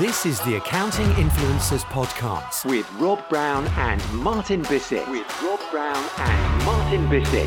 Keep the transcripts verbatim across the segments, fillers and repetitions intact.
This is the Accounting Influencers Podcast with Rob Brown and Martin Bissett. With Rob Brown and Martin Bissett.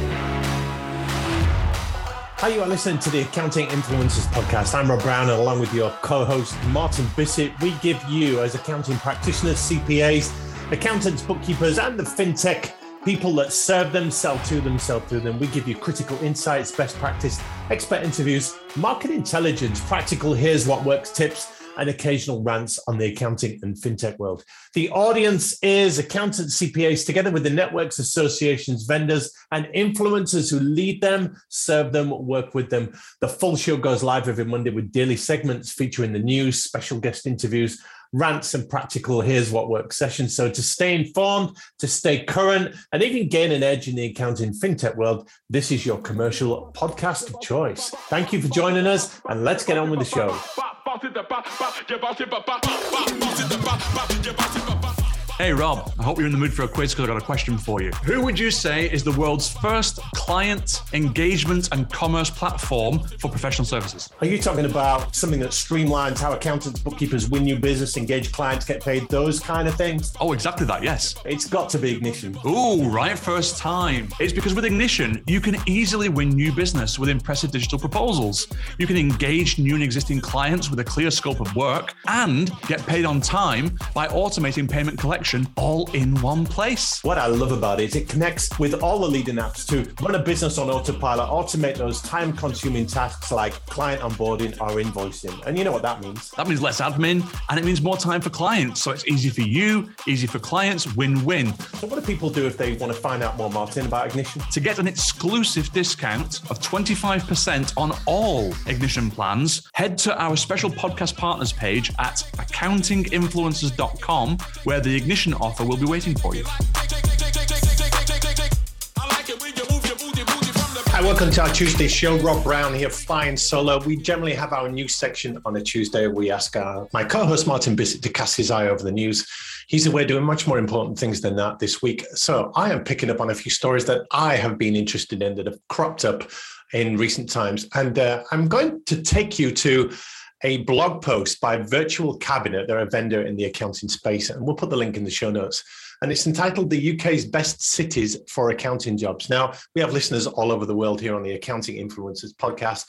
Hi, you are listening to the Accounting Influencers Podcast. I'm Rob Brown, and along with your co-host Martin Bissett, we give you, as accounting practitioners, C P As, accountants, bookkeepers, and the fintech people that serve them, sell to them, sell through them. We give you critical insights, best practice, expert interviews, market intelligence, practical here's what works tips, and occasional rants on the accounting and fintech world. The audience is accountants, C P As, together with the networks, associations, vendors, and influencers who lead them, serve them, work with them. The full show goes live every Monday with daily segments featuring the news, special guest interviews, rants, and practical here's what works sessions. So to stay informed, to stay current, and even gain an edge in the accounting fintech world, this is your commercial podcast of choice. Thank you for joining us, and let's get on with the show. Hey Rob, I hope you're in the mood for a quiz because I've got a question for you. Who would you say is the world's first client engagement and commerce platform for professional services? Are you talking about something that streamlines how accountants, bookkeepers win new business, engage clients, get paid, those kind of things? Oh, exactly that, yes. It's got to be Ignition. Ooh, right first time. It's because with Ignition, you can easily win new business with impressive digital proposals. You can engage new and existing clients with a clear scope of work and get paid on time by automating payment collection all in one place. What I love about it is it connects with all the leading apps to run a business on autopilot, automate those time-consuming tasks like client onboarding or invoicing. And you know what that means. That means less admin, and it means more time for clients. So it's easy for you, easy for clients, win-win. So what do people do if they want to find out more, Martin, about Ignition? To get an exclusive discount of twenty-five percent on all Ignition plans, head to our special podcast partners page at accounting influencers dot com, where the Ignition offer will be waiting for you. Hi, welcome to our Tuesday show. Rob Brown here, flying solo. We generally have our news section on a Tuesday. We ask our, my co-host Martin Bissett to cast his eye over the news. He's away doing much more important things than that this week. So I am picking up on a few stories that I have been interested in that have cropped up in recent times. And uh, I'm going to take you to a blog post by Virtual Cabinet. They're a vendor in the accounting space, and we'll put the link in the show notes. And it's entitled The U K's Best Cities for Accounting Jobs. Now, we have listeners all over the world here on the Accounting Influencers Podcast.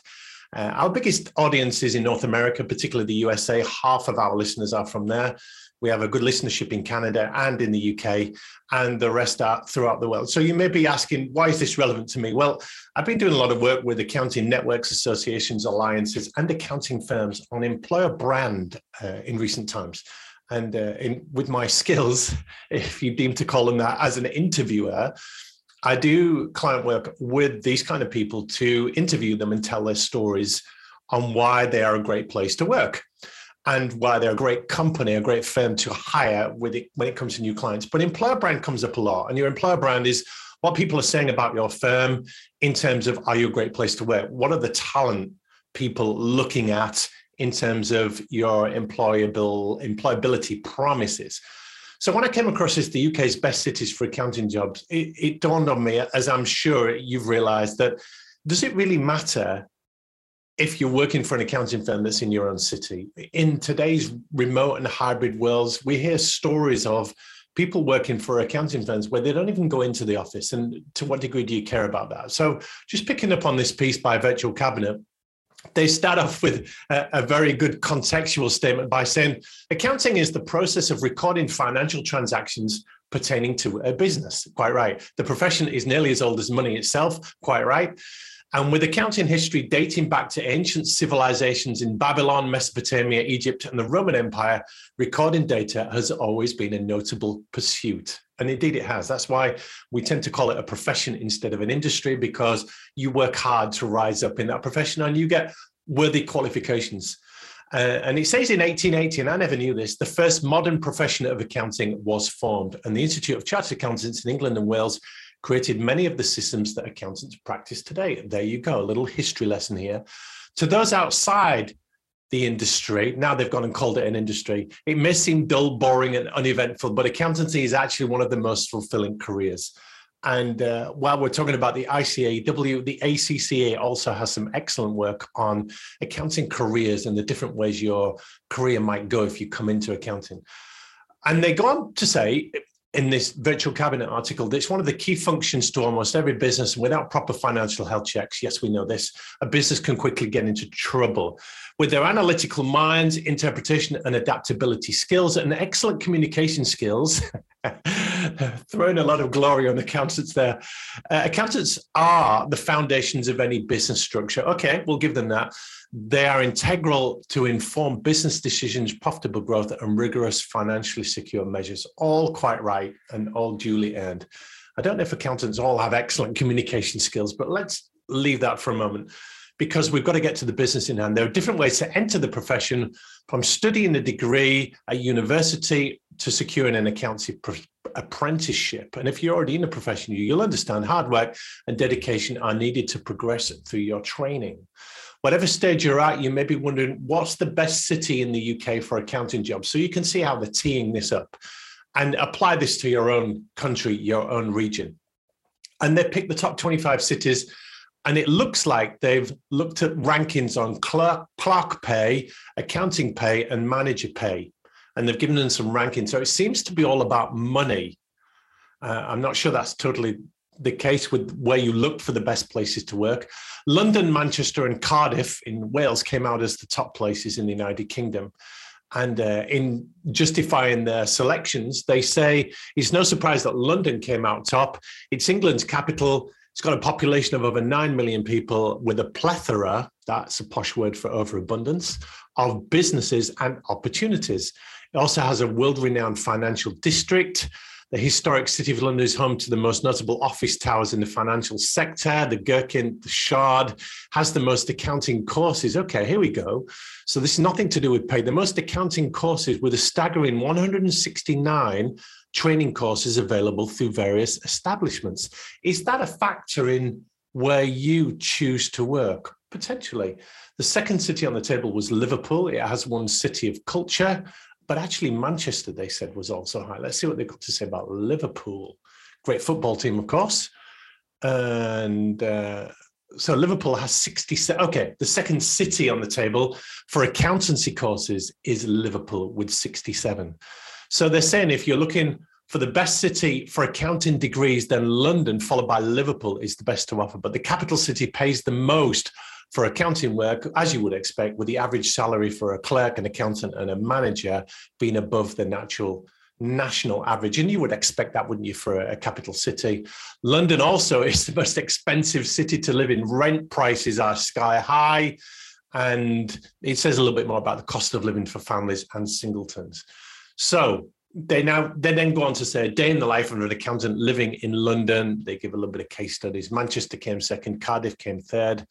Uh, our biggest audience is in North America, particularly the U S A. Half of our listeners are from there. We have a good listenership in Canada and in the U K, and the rest are throughout the world. So you may be asking, why is this relevant to me? Well, I've been doing a lot of work with accounting networks, associations, alliances, and accounting firms on employer brand uh, in recent times. And uh, in, with my skills, if you deem to call them that, as an interviewer, I do client work with these kind of people to interview them and tell their stories on why they are a great place to work, and why they're a great company, a great firm to hire with it when it comes to new clients. But employer brand comes up a lot. And your employer brand is what people are saying about your firm in terms of, are you a great place to work? What are the talent people looking at in terms of your employable employability promises? So when I came across this, the U K's best cities for accounting jobs, it, it dawned on me, as I'm sure you've realized, that does it really matter if you're working for an accounting firm that's in your own city? In today's remote and hybrid worlds, we hear stories of people working for accounting firms where they don't even go into the office. And to what degree do you care about that? So just picking up on this piece by Virtual Cabinet, they start off with a, a very good contextual statement by saying, accounting is the process of recording financial transactions pertaining to a business. Quite right. The profession is nearly as old as money itself. Quite right. And with accounting history dating back to ancient civilizations in Babylon, Mesopotamia, Egypt, and the Roman Empire, recording data has always been a notable pursuit. And indeed it has. That's why we tend to call it a profession instead of an industry, because you work hard to rise up in that profession and you get worthy qualifications. Uh, and it says in eighteen eighty, and I never knew this, the first modern profession of accounting was formed. And the Institute of Chartered Accountants in England and Wales created many of the systems that accountants practice today. There you go, a little history lesson here. To those outside the industry, now they've gone and called it an industry, it may seem dull, boring, and uneventful, but accountancy is actually one of the most fulfilling careers. And uh, while we're talking about the I C A E W, the A C C A also has some excellent work on accounting careers and the different ways your career might go if you come into accounting. And they go on to say, in this Virtual Cabinet article, that it's one of the key functions to almost every business. Without proper financial health checks, yes, we know this, a business can quickly get into trouble. With their analytical minds, interpretation and adaptability skills, and excellent communication skills, throwing a lot of glory on accountants there. Uh, accountants are the foundations of any business structure. Okay, we'll give them that. They are integral to inform business decisions, profitable growth, and rigorous financially secure measures. All quite right and all duly earned. I don't know if accountants all have excellent communication skills, but let's leave that for a moment, because we've got to get to the business in hand. There are different ways to enter the profession, from studying a degree at university to securing an accounting apprenticeship. And if you're already in a profession, you'll understand hard work and dedication are needed to progress through your training. Whatever stage you're at, you may be wondering, what's the best city in the U K for accounting jobs? So you can see how they're teeing this up, and apply this to your own country, your own region. And they pick the top twenty-five cities, and it looks like they've looked at rankings on clerk, clerk pay, accounting pay, and manager pay. And they've given them some rankings. So it seems to be all about money. Uh, I'm not sure that's totally the case with where you look for the best places to work. London, Manchester, and Cardiff in Wales came out as the top places in the United Kingdom. And uh, in justifying their selections, they say it's no surprise that London came out top. It's England's capital. It's got a population of over nine million people, with a plethora, that's a posh word for overabundance, of businesses and opportunities. It also has a world-renowned financial district. The historic City of London is home to the most notable office towers in the financial sector. The Gherkin, the Shard, has the most accounting courses. Okay, here we go. So this is nothing to do with pay. The most accounting courses, with a staggering one hundred sixty-nine training courses available through various establishments. Is that a factor in where you choose to work? Potentially. The second city on the table was Liverpool. It has one city of culture. But actually Manchester, they said, was also high. Let's see what they've got to say about Liverpool. Great football team, of course. And uh, so Liverpool has sixty-seven. Okay, the second city on the table for accountancy courses is Liverpool with sixty-seven. So they're saying if you're looking for the best city for accounting degrees, then London, followed by Liverpool, is the best to offer. But the capital city pays the most for accounting work, as you would expect, with the average salary for a clerk, an accountant, and a manager being above the natural national average. And you would expect that, wouldn't you, for a capital city? London also is the most expensive city to live in. Rent prices are sky high, and it says a little bit more about the cost of living for families and singletons. So they now they then go on to say a day in the life of an accountant living in London. They give a little bit of case studies. Manchester came second, Cardiff came third.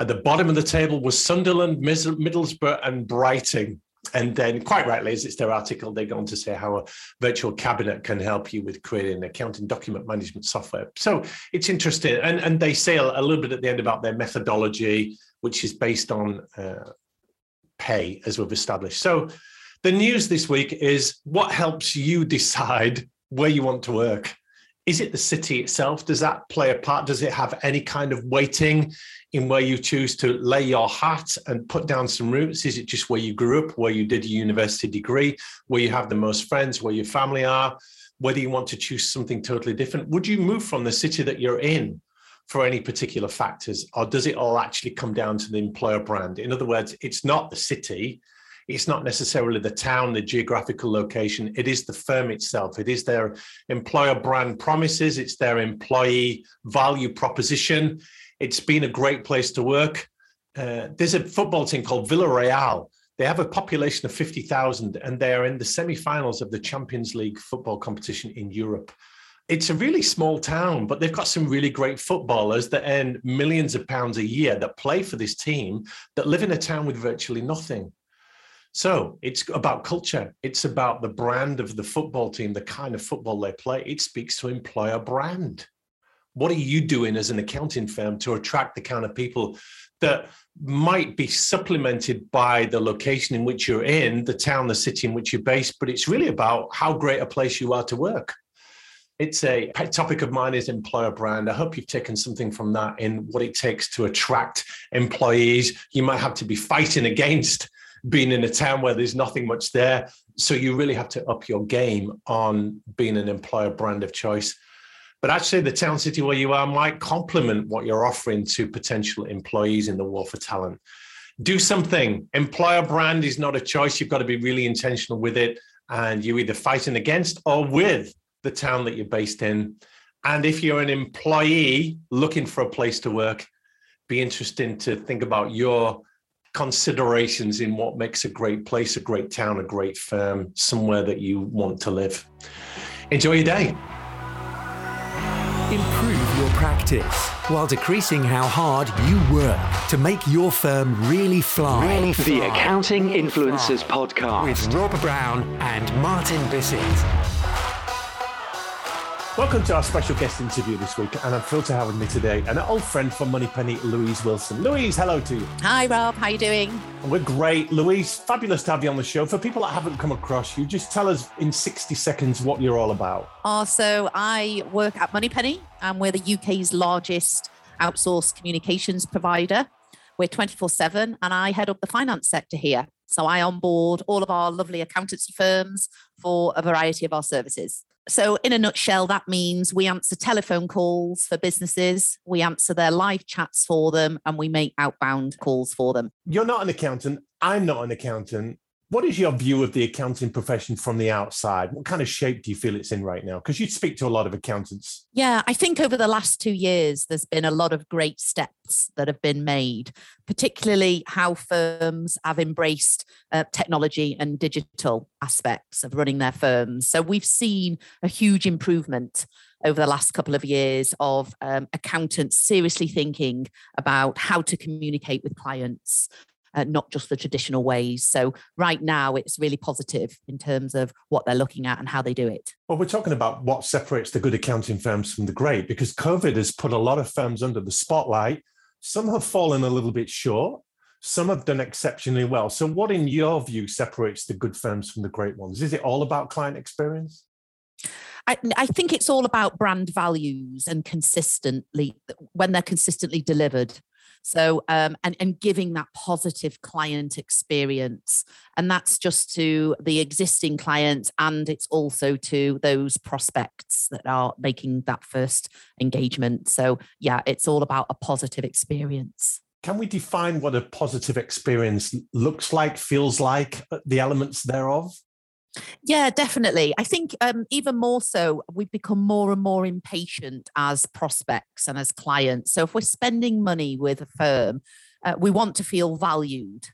At the bottom of the table was Sunderland, Middlesbrough, and Brighton. And then, quite rightly, as it's their article, they go on to say how a virtual cabinet can help you with creating accounting document management software. So it's interesting. And, and they say a little bit at the end about their methodology, which is based on uh, pay, as we've established. So the news this week is, what helps you decide where you want to work? Is it the city itself? Does that play a part? Does it have any kind of weighting in where you choose to lay your hat and put down some roots? Is it just where you grew up, where you did a university degree, where you have the most friends, where your family are, whether you want to choose something totally different? Would you move from the city that you're in for any particular factors, or does it all actually come down to the employer brand? In other words, it's not the city. It's not necessarily the town, the geographical location. It is the firm itself. It is their employer brand promises. It's their employee value proposition. It's been a great place to work. Uh, there's a football team called Villarreal. They have a population of fifty thousand, and they are in the semi-finals of the Champions League football competition in Europe. It's a really small town, but they've got some really great footballers that earn millions of pounds a year, that play for this team, that live in a town with virtually nothing. So it's about culture. It's about the brand of the football team, the kind of football they play. It speaks to employer brand. What are you doing as an accounting firm to attract the kind of people that might be supplemented by the location in which you're in, the town, the city in which you're based, but it's really about how great a place you are to work. It's a pet topic of mine is employer brand. I hope you've taken something from that in what it takes to attract employees. You might have to be fighting against being in a town where there's nothing much there. So you really have to up your game on being an employer brand of choice. But actually the town city where you are might complement what you're offering to potential employees in the war for talent. Do something. Employer brand is not a choice. You've got to be really intentional with it. And you're either fighting against or with the town that you're based in. And if you're an employee looking for a place to work, be interesting to think about your considerations in what makes a great place, a great town, a great firm, somewhere that you want to live. Enjoy your day. Improve your practice while decreasing how hard you work to make your firm really fly. Really fly. The Accounting Influencers fly. Podcast with Rob Brown and Martin Bissett. Welcome to our special guest interview this week, and I'm thrilled to have with me today an old friend from Moneypenny, Louise Wilson. Louise, hello to you. Hi, Rob. How are you doing? We're great. Louise, fabulous to have you on the show. For people that haven't come across you, just tell us in sixty seconds what you're all about. Oh, so I work at Moneypenny, and we're the U K's largest outsourced communications provider. We're twenty-four seven, and I head up the finance sector here. So I onboard all of our lovely accountancy firms for a variety of our services. So in a nutshell, that means we answer telephone calls for businesses, we answer their live chats for them, and we make outbound calls for them. You're not an accountant. I'm not an accountant. What is your view of the accounting profession from the outside? What kind of shape do you feel it's in right now? Because you speak to a lot of accountants. Yeah, I think over the last two years, there's been a lot of great steps that have been made, particularly how firms have embraced uh, technology and digital aspects of running their firms. So we've seen a huge improvement over the last couple of years of um, accountants seriously thinking about how to communicate with clients. Uh, not just the traditional ways. So right now, it's really positive in terms of what they're looking at and how they do it. Well, we're talking about what separates the good accounting firms from the great, because COVID has put a lot of firms under the spotlight. Some have fallen a little bit short. Some have done exceptionally well. So what, in your view, separates the good firms from the great ones? Is it all about client experience? I, I think it's all about brand values and consistently, when they're consistently delivered. So, um, and, and giving that positive client experience. And that's just to the existing clients, and it's also to those prospects that are making that first engagement. So, yeah, it's all about a positive experience. Can we define what a positive experience looks like, feels like, the elements thereof? Yeah, definitely. I think um, even more so, we've become more and more impatient as prospects and as clients. So if we're spending money with a firm, uh, we want to feel valued.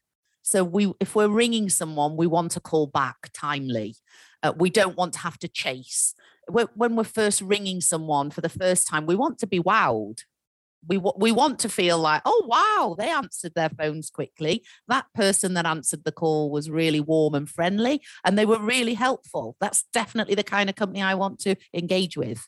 So we, if we're ringing someone, we want to call back timely. Uh, we don't want to have to chase. We're, when we're first ringing someone for the first time, we want to be wowed. We, we want to feel like, oh, wow, they answered their phones quickly. That person that answered the call was really warm and friendly, and they were really helpful. That's definitely the kind of company I want to engage with.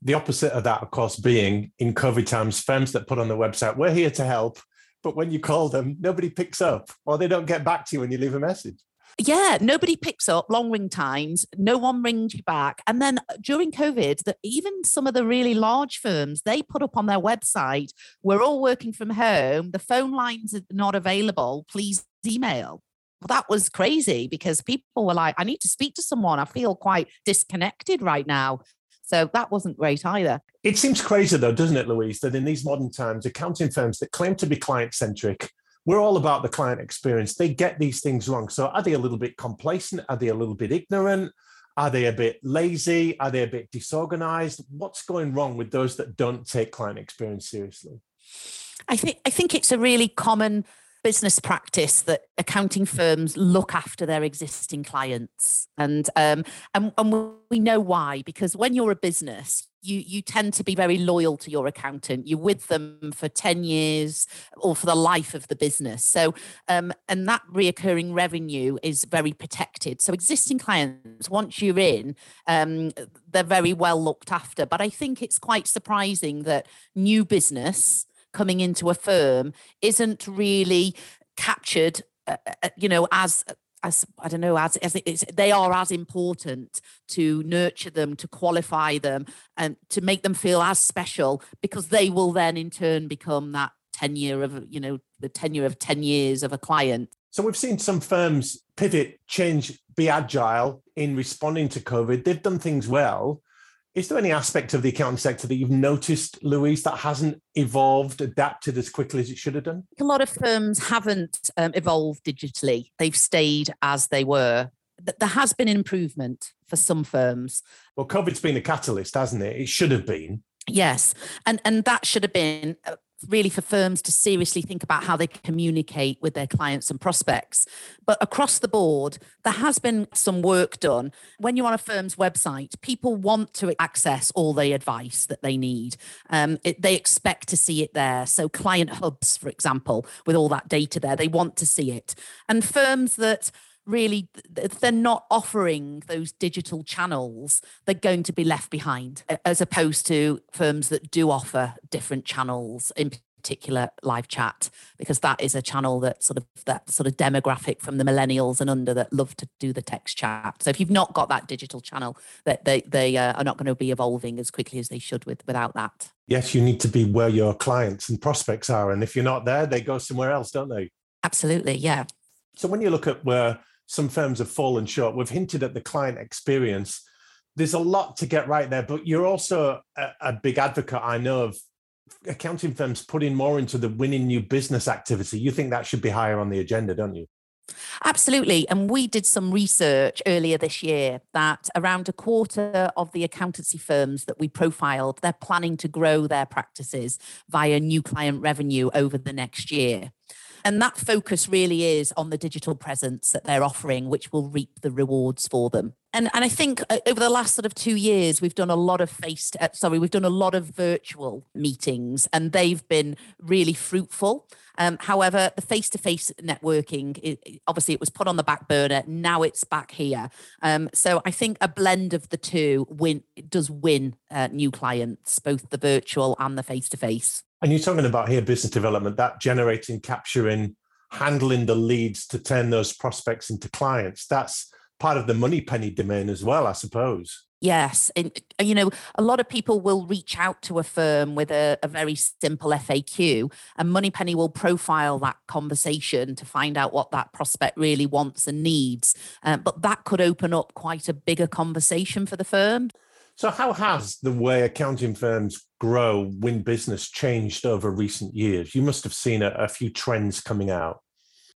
The opposite of that, of course, being in COVID times, firms that put on the website, we're here to help. But when you call them, nobody picks up, or they don't get back to you when you leave a message. Yeah, nobody picks up, long ring times, no one rings you back. And then during COVID, that even some of the really large firms, they put up on their website, we're all working from home, the phone lines are not available, please email. Well, that was crazy because people were like, I need to speak to someone, I feel quite disconnected right now. So that wasn't great either. It seems crazy though, doesn't it, Louise, that in these modern times, accounting firms that claim to be client-centric, we're all about the client experience. They get these things wrong. So are they a little bit complacent? Are they a little bit ignorant? Are they a bit lazy? Are they a bit disorganized? What's going wrong with those that don't take client experience seriously? I think I think it's a really common business practice that accounting firms look after their existing clients. And um, and, and we know why, because when you're a business, You, you tend to be very loyal to your accountant. You're with them for ten years or for the life of the business. So, um, and that reoccurring revenue is very protected. So existing clients, once you're in, um, they're very well looked after. But I think it's quite surprising that new business coming into a firm isn't really captured, uh, you know, as as I don't know, as, as it's, they are as important to nurture them, to qualify them, and to make them feel as special, because they will then in turn become that tenure of, you know, the tenure of ten years of a client. So we've seen some firms pivot, change, be agile in responding to COVID. They've done things well. Is there any aspect of the accounting sector that you've noticed, Louise, that hasn't evolved, adapted as quickly as it should have done? A lot of firms haven't um, evolved digitally. They've stayed as they were. There has been improvement for some firms. Well, COVID's been a catalyst, hasn't it? It should have been. Yes. And, and that should have been... Uh, really for firms to seriously think about how they communicate with their clients and prospects. But across the board, there has been some work done. When you're on a firm's website, people want to access all the advice that they need. Um, it, they expect to see it there. So client hubs, for example, with all that data there, they want to see it. And firms that really, if they're not offering those digital channels, they're going to be left behind, as opposed to firms that do offer different channels, in particular live chat, because that is a channel that sort of that sort of demographic from the millennials and under that love to do the text chat. So if you've not got that digital channel, that they, they uh, are not going to be evolving as quickly as they should with without that. Yes, you need to be where your clients and prospects are. And if you're not there, they go somewhere else, don't they? Absolutely, yeah. So when you look at where some firms have fallen short, we've hinted at the client experience. There's a lot to get right there, but you're also a, a big advocate, I know, of accounting firms putting more into the winning new business activity. You think that should be higher on the agenda, don't you? Absolutely. And we did some research earlier this year that around a quarter of the accountancy firms that we profiled, they're planning to grow their practices via new client revenue over the next year. And that focus really is on the digital presence that they're offering, which will reap the rewards for them. And and I think over the last sort of two years, we've done a lot of face, to, sorry, we've done a lot of virtual meetings, and they've been really fruitful. Um, however, the face-to-face networking, it, obviously, it was put on the back burner. Now it's back here. Um, so I think a blend of the two win does win uh, new clients, both the virtual and the face-to-face. And you're talking about here business development, that generating, capturing, handling the leads to turn those prospects into clients. That's part of the Moneypenny domain as well, I suppose. Yes. And, you know, a lot of people will reach out to a firm with a, a very simple F A Q, and Moneypenny will profile that conversation to find out what that prospect really wants and needs. Um, but that could open up quite a bigger conversation for the firm. So how has the way accounting firms grow, win business, changed over recent years? You must have seen a, a few trends coming out.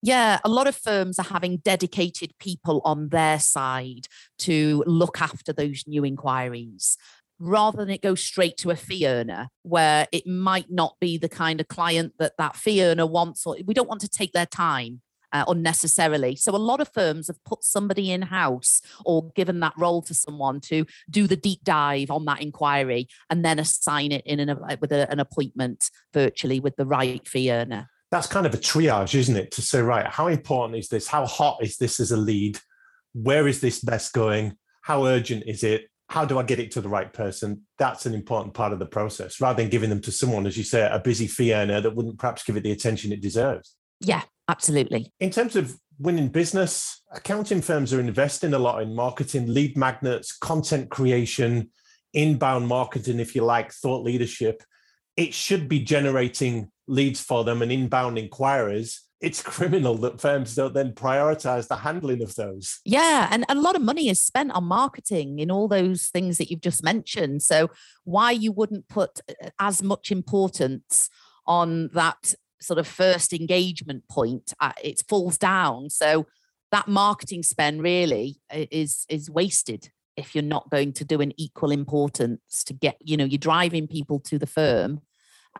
Yeah, a lot of firms are having dedicated people on their side to look after those new inquiries, rather than it go straight to a fee earner, where it might not be the kind of client that that fee earner wants, or we don't want to take their time. Uh, unnecessarily. So a lot of firms have put somebody in-house or given that role to someone to do the deep dive on that inquiry and then assign it in an, with a, an appointment virtually with the right fee earner. That's kind of a triage, isn't it? To say, right, how important is this? How hot is this as a lead? Where is this best going? How urgent is it? How do I get it to the right person? That's an important part of the process, rather than giving them to someone, as you say, a busy fee earner that wouldn't perhaps give it the attention it deserves. Yeah. Absolutely. In terms of winning business, accounting firms are investing a lot in marketing, lead magnets, content creation, inbound marketing, if you like, thought leadership. It should be generating leads for them and inbound inquiries. It's criminal that firms don't then prioritize the handling of those. Yeah, and a lot of money is spent on marketing in all those things that you've just mentioned. So why you wouldn't put as much importance on that sort of first engagement point, uh, it falls down. So that marketing spend really is is wasted if you're not going to do an equal importance to get, you know, you're driving people to the firm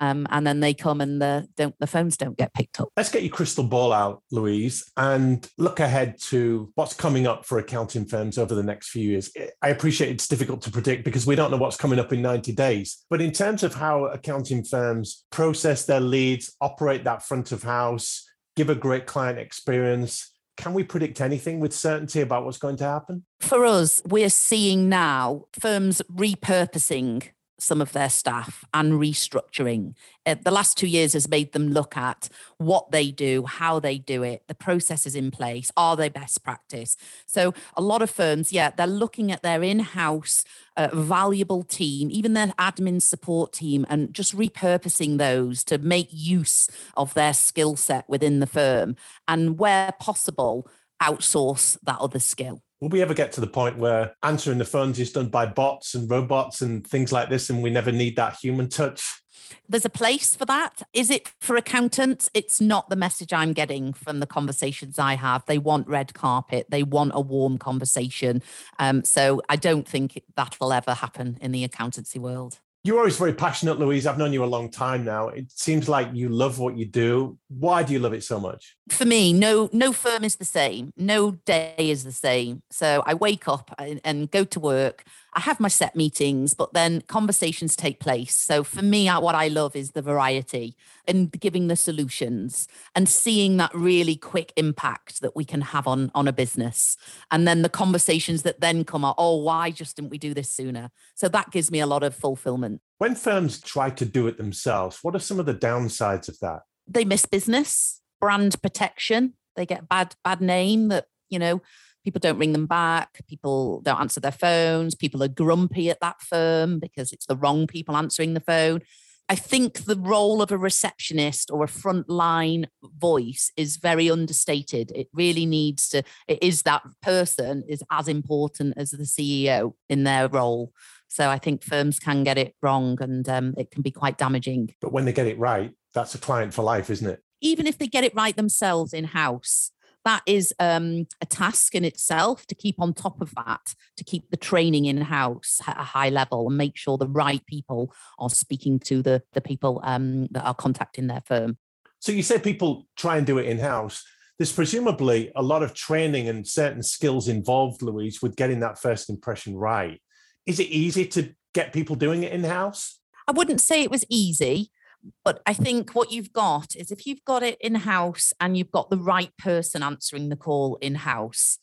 um, and then they come and the, don't, the phones don't get picked up. Let's get your crystal ball out, Louise, and look ahead to what's coming up for accounting firms over the next few years. I appreciate it's difficult to predict because we don't know what's coming up in ninety days. But in terms of how accounting firms process their leads, operate that front of house, give a great client experience, can we predict anything with certainty about what's going to happen? For us, we're seeing now firms repurposing some of their staff and restructuring. Uh, the last two years has made them look at what they do, how they do it, the processes in place, are they best practice? So a lot of firms, yeah, they're looking at their in-house uh, valuable team, even their admin support team, and just repurposing those to make use of their skill set within the firm and where possible, outsource that other skill. Will we ever get to the point where answering the phones is done by bots and robots and things like this, and we never need that human touch? There's a place for that. Is it for accountants? It's not the message I'm getting from the conversations I have. They want red carpet. They want a warm conversation. Um, so I don't think that'll ever happen in the accountancy world. You're always very passionate, Louise. I've known you a long time now. It seems like you love what you do. Why do you love it so much? For me, no no firm is the same. No day is the same. So I wake up and, and go to work. I have my set meetings, but then conversations take place. So for me, what I love is the variety and giving the solutions and seeing that really quick impact that we can have on, on a business. And then the conversations that then come are, oh, why just didn't we do this sooner? So that gives me a lot of fulfillment. When firms try to do it themselves, what are some of the downsides of that? They miss business, brand protection. They get a bad, bad name that, you know, people don't ring them back. People don't answer their phones. People are grumpy at that firm because it's the wrong people answering the phone. I think the role of a receptionist or a frontline voice is very understated. It really needs to, it is that person is as important as the C E O in their role. So I think firms can get it wrong and um, it can be quite damaging. But when they get it right, that's a client for life, isn't it? Even if they get it right themselves in-house. That is um, a task in itself to keep on top of that, to keep the training in-house at a high level and make sure the right people are speaking to the, the people um, that are contacting their firm. So you say people try and do it in-house. There's presumably a lot of training and certain skills involved, Louise, with getting that first impression right. Is it easy to get people doing it in-house? I wouldn't say it was easy. But I think what you've got is if you've got it in-house and you've got the right person answering the call in-house,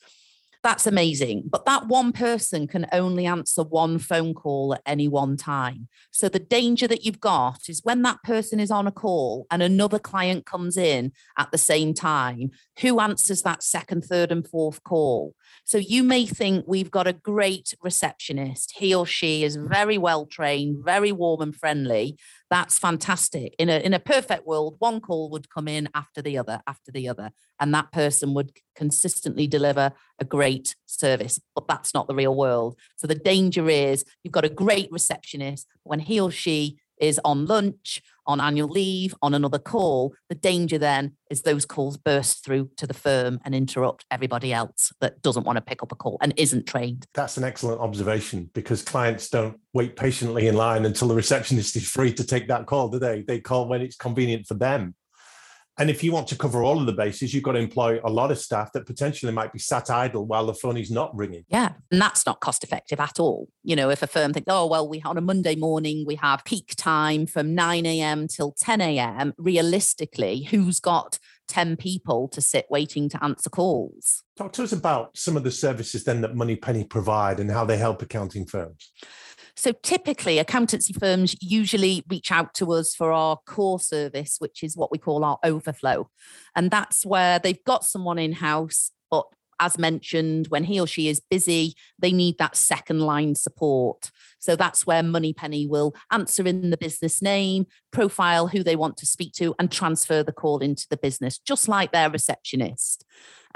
that's amazing. But that one person can only answer one phone call at any one time. So the danger that you've got is when that person is on a call and another client comes in at the same time, who answers that second, third, and fourth call? So you may think we've got a great receptionist. He or she is very well trained, very warm and friendly. That's fantastic. In a in a perfect world, one call would come in after the other, after the other, and that person would consistently deliver a great service. But that's not the real world. So the danger is you've got a great receptionist. When he or she is on lunch, on annual leave, on another call, the danger then is those calls burst through to the firm and interrupt everybody else that doesn't want to pick up a call and isn't trained. That's an excellent observation because clients don't wait patiently in line until the receptionist is free to take that call, do they? They call when it's convenient for them. And if you want to cover all of the bases, you've got to employ a lot of staff that potentially might be sat idle while the phone is not ringing. Yeah, and that's not cost effective at all. You know, if a firm thinks, oh, well, we on a Monday morning, we have peak time from nine a.m. till ten a.m. Realistically, who's got ten people to sit waiting to answer calls? Talk to us about some of the services then that Moneypenny provide and how they help accounting firms. So typically, accountancy firms usually reach out to us for our core service, which is what we call our overflow. And that's where they've got someone in-house, but as mentioned, when he or she is busy, they need that second line support. So that's where Moneypenny will answer in the business name, profile who they want to speak to, and transfer the call into the business, just like their receptionist.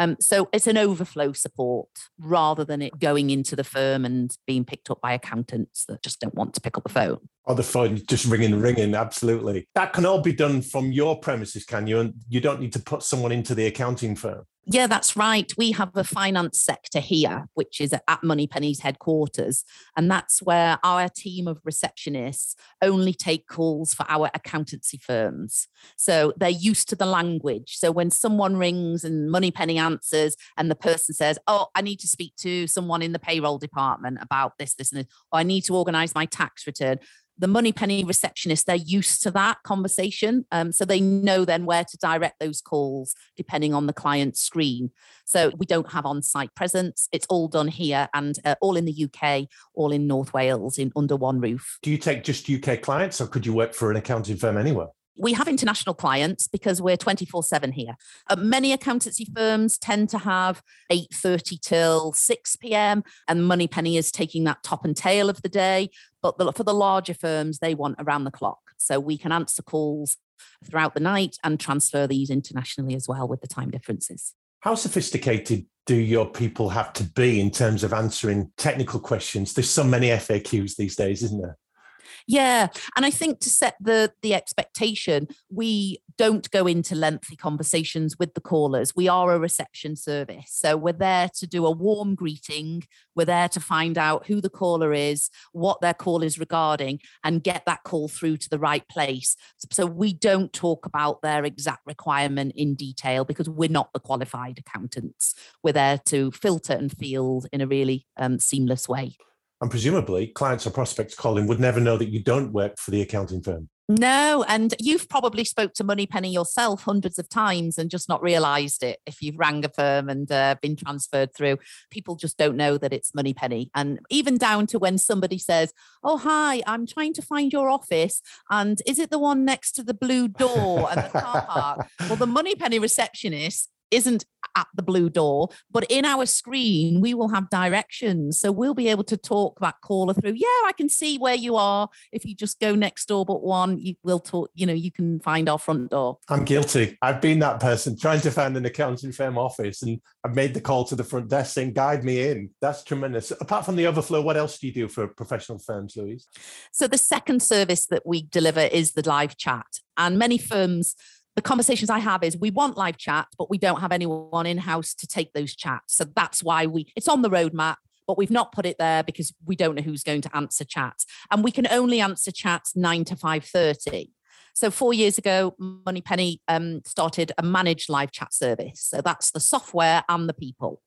Um, so it's an overflow support rather than it going into the firm and being picked up by accountants that just don't want to pick up the phone. Or the phone just ringing, ringing, absolutely. That can all be done from your premises, can you? And you don't need to put someone into the accounting firm. Yeah, that's right. We have a finance sector here, which is at Moneypenny's headquarters. And that's where our team of receptionists only take calls for our accountancy firms. So they're used to the language. So when someone rings and Moneypenny answers and the person says, oh, I need to speak to someone in the payroll department about this, this, and this, or I need to organise my tax return, the Moneypenny receptionist, they're used to that conversation. Um, so they know then where to direct those calls depending on the client's screen. So we don't have on-site presence. It's all done here and uh, all in the U K, all in North Wales, in under one roof. Do you take just U K clients, or could you work for an accounting firm anywhere? We have international clients because we're twenty-four seven here. Uh, many accountancy firms tend to have eight thirty till six p.m. and Moneypenny is taking that top and tail of the day. But the, for the larger firms, they want around the clock. So we can answer calls throughout the night and transfer these internationally as well with the time differences. How sophisticated do your people have to be in terms of answering technical questions? There's so many F A Qs these days, isn't there? Yeah. And I think to set the, the expectation, we don't go into lengthy conversations with the callers. We are a reception service. So we're there to do a warm greeting. We're there to find out who the caller is, what their call is regarding, and get that call through to the right place. So we don't talk about their exact requirement in detail because we're not the qualified accountants. We're there to filter and field in a really um, seamless way. And presumably, clients or prospects calling would never know that you don't work for the accounting firm. No, and you've probably spoke to Moneypenny yourself hundreds of times and just not realised it if you've rang a firm and uh, been transferred through. People just don't know that it's Moneypenny. And even down to when somebody says, oh, hi, I'm trying to find your office. And is it the one next to the blue door and the car park? Well, the Moneypenny receptionist isn't at the blue door, but in our screen, we will have directions. So we'll be able to talk that caller through. Yeah, I can see where you are. If you just go next door but one, you will talk, you know, you can find our front door. I'm guilty. I've been that person trying to find an accounting firm office and I've made the call to the front desk saying, guide me in. That's tremendous. Apart from the overflow, what else do you do for professional firms, Louise? So the second service that we deliver is the live chat. And many firms, the conversations I have is we want live chat, but we don't have anyone in-house to take those chats. So that's why we it's on the roadmap, but we've not put it there because we don't know who's going to answer chats. And we can only answer chats nine to five thirty. So four years ago, Moneypenny um, started a managed live chat service. So that's the software and the people.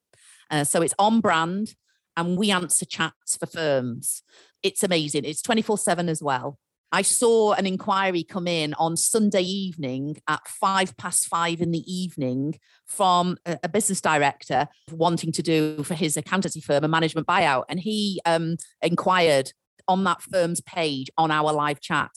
Uh, so it's on brand and we answer chats for firms. It's amazing. It's twenty-four seven as well. I saw an inquiry come in on Sunday evening at five past five in the evening from a business director wanting to do for his accountancy firm a management buyout. And he um, inquired on that firm's page on our live chat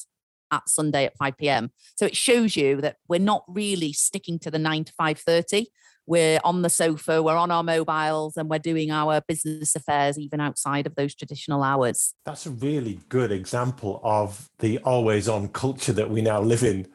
at Sunday at five p.m. So it shows you that we're not really sticking to the nine to five thirty. We're on the sofa, we're on our mobiles, and we're doing our business affairs even outside of those traditional hours. That's a really good example of the always-on culture that we now live in,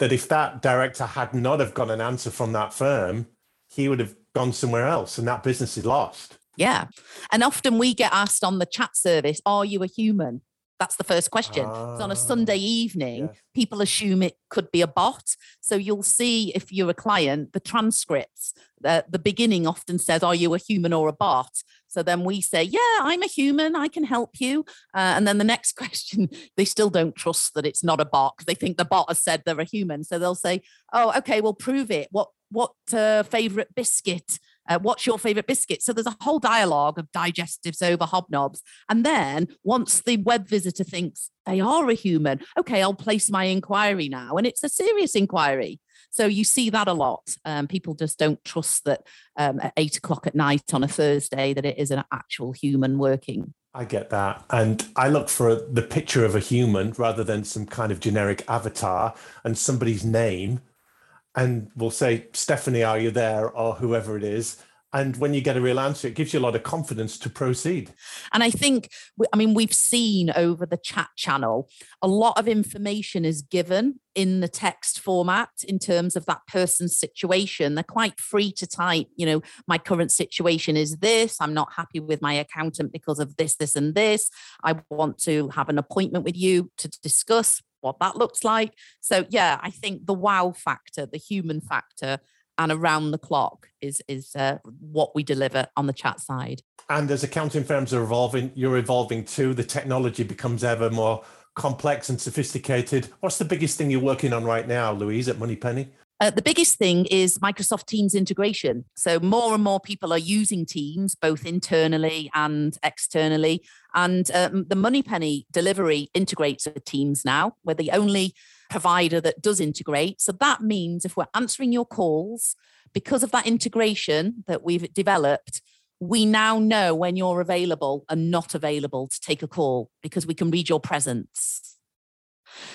that if that director had not have got an answer from that firm, he would have gone somewhere else and that business is lost. Yeah. And often we get asked on the chat service, are you a human? That's the first question. Ah, so on a Sunday evening, yes. People assume it could be a bot. So you'll see if you're a client, the transcripts, the, the beginning often says, are you a human or a bot? So then we say, yeah, I'm a human. I can help you. Uh, and then the next question, they still don't trust that it's not a bot because they think the bot has said they're a human. So they'll say, oh, okay, well, prove it. What, what uh, favorite biscuit? Uh, what's your favourite biscuit? So there's a whole dialogue of digestives over hobnobs. And then once the web visitor thinks they are a human, okay, I'll place my inquiry now. And it's a serious inquiry. So you see that a lot. Um, people just don't trust that um, at eight o'clock at night on a Thursday that it is an actual human working. I get that. And I look for the picture of a human rather than some kind of generic avatar and somebody's name. And we'll say, Stephanie, are you there? Or whoever it is. And when you get a real answer, it gives you a lot of confidence to proceed. And I think, I mean, we've seen over the chat channel, a lot of information is given in the text format in terms of that person's situation. They're quite free to type, you know, my current situation is this. I'm not happy with my accountant because of this, this, and this. I want to have an appointment with you to discuss what that looks like. So yeah, I think the wow factor, the human factor, and around the clock is is uh, what we deliver on the chat side. And as accounting firms are evolving, you're evolving too. The technology becomes ever more complex and sophisticated. What's the biggest thing you're working on right now, Louise, at Moneypenny? Uh, the biggest thing is Microsoft Teams integration. So more and more people are using Teams, both internally and externally. And um, the Moneypenny delivery integrates with Teams now. We're the only provider that does integrate. So that means if we're answering your calls, because of that integration that we've developed, we now know when you're available and not available to take a call because we can read your presence.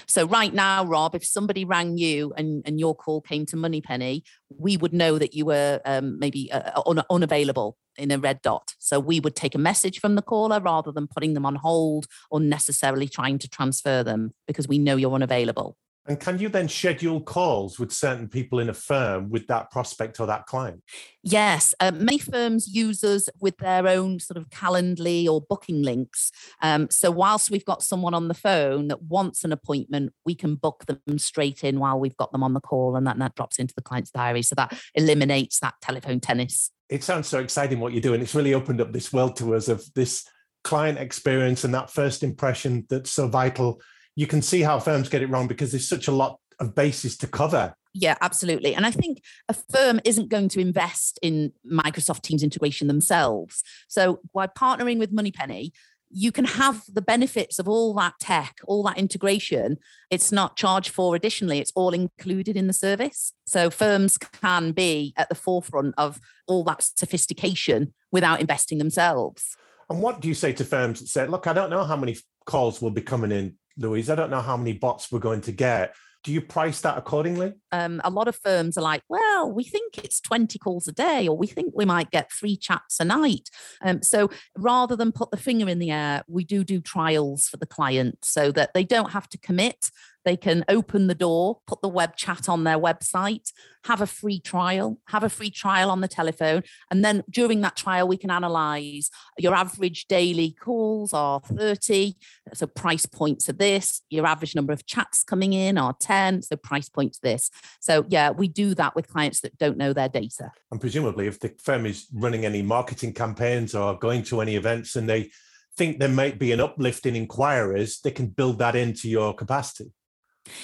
So right now, Rob, if somebody rang you and, and your call came to Moneypenny, we would know that you were um, maybe uh, un- unavailable in a red dot. So we would take a message from the caller rather than putting them on hold or necessarily trying to transfer them because we know you're unavailable. And can you then schedule calls with certain people in a firm with that prospect or that client? Yes. Uh, many firms use us with their own sort of Calendly or booking links. Um, so whilst we've got someone on the phone that wants an appointment, we can book them straight in while we've got them on the call, and that, and that drops into the client's diary. So that eliminates that telephone tennis. It sounds so exciting what you're doing. It's really opened up this world to us of this client experience and that first impression that's so vital. You can see how firms get it wrong because there's such a lot of bases to cover. Yeah, absolutely. And I think a firm isn't going to invest in Microsoft Teams integration themselves. So by partnering with Moneypenny, you can have the benefits of all that tech, all that integration. It's not charged for additionally. It's all included in the service. So firms can be at the forefront of all that sophistication without investing themselves. And what do you say to firms that say, look, I don't know how many calls will be coming in, Louise, I don't know how many bots we're going to get. Do you price that accordingly? Um, a lot of firms are like, well, we think it's twenty calls a day, or we think we might get three chats a night. Um, so rather than put the finger in the air, we do do trials for the client so that they don't have to commit. They can open the door, put the web chat on their website, have a free trial, have a free trial on the telephone. And then during that trial, we can analyze your average daily calls are thirty. So price points are this. Your average number of chats coming in are ten. So price points this. So yeah, we do that with clients that don't know their data. And presumably if the firm is running any marketing campaigns or going to any events and they think there might be an uplift in inquiries, they can build that into your capacity.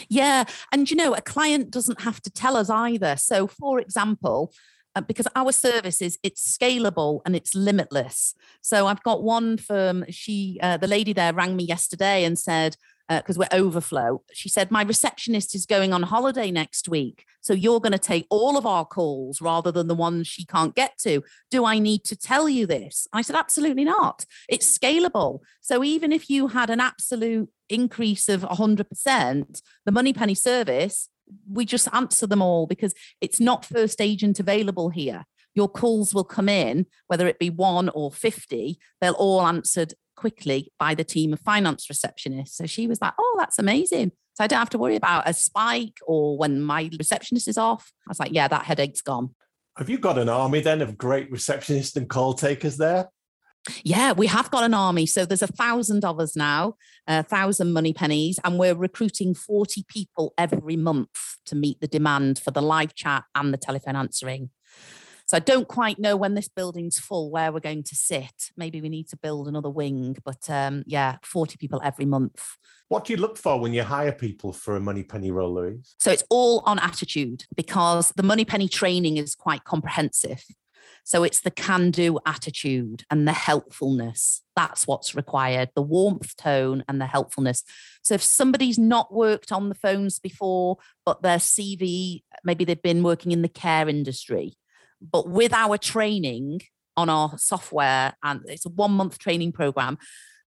Yeah. And, you know, a client doesn't have to tell us either. So, for example, uh, because our service is it's scalable and it's limitless. So I've got one firm, she, uh, the lady there rang me yesterday and said, because uh, we're overflow, she said, my receptionist is going on holiday next week. So you're going to take all of our calls rather than the ones she can't get to. Do I need to tell you this? I said, absolutely not. It's scalable. So even if you had an absolute increase of one hundred percent, the Moneypenny service, we just answer them all because it's not first agent available here. Your calls will come in, whether it be one or fifty, they'll all answered quickly by the team of finance receptionists. So she was like, oh, that's amazing. So I don't have to worry about a spike or when my receptionist is off. I was like, yeah, that headache's gone. Have you got an army then of great receptionists and call takers there? Yeah, we have got an army. So there's a thousand of us now, a thousand Moneypennies, and we're recruiting forty people every month to meet the demand for the live chat and the telephone answering. So I don't quite know when this building's full, where we're going to sit. Maybe we need to build another wing, but um, yeah, forty people every month. What do you look for when you hire people for a Moneypenny role, Louise? So it's all on attitude because the Moneypenny training is quite comprehensive. So it's the can-do attitude and the helpfulness. That's what's required, the warmth tone and the helpfulness. So if somebody's not worked on the phones before, but their C V, maybe they've been working in the care industry, but with our training on our software, and it's a one-month training program,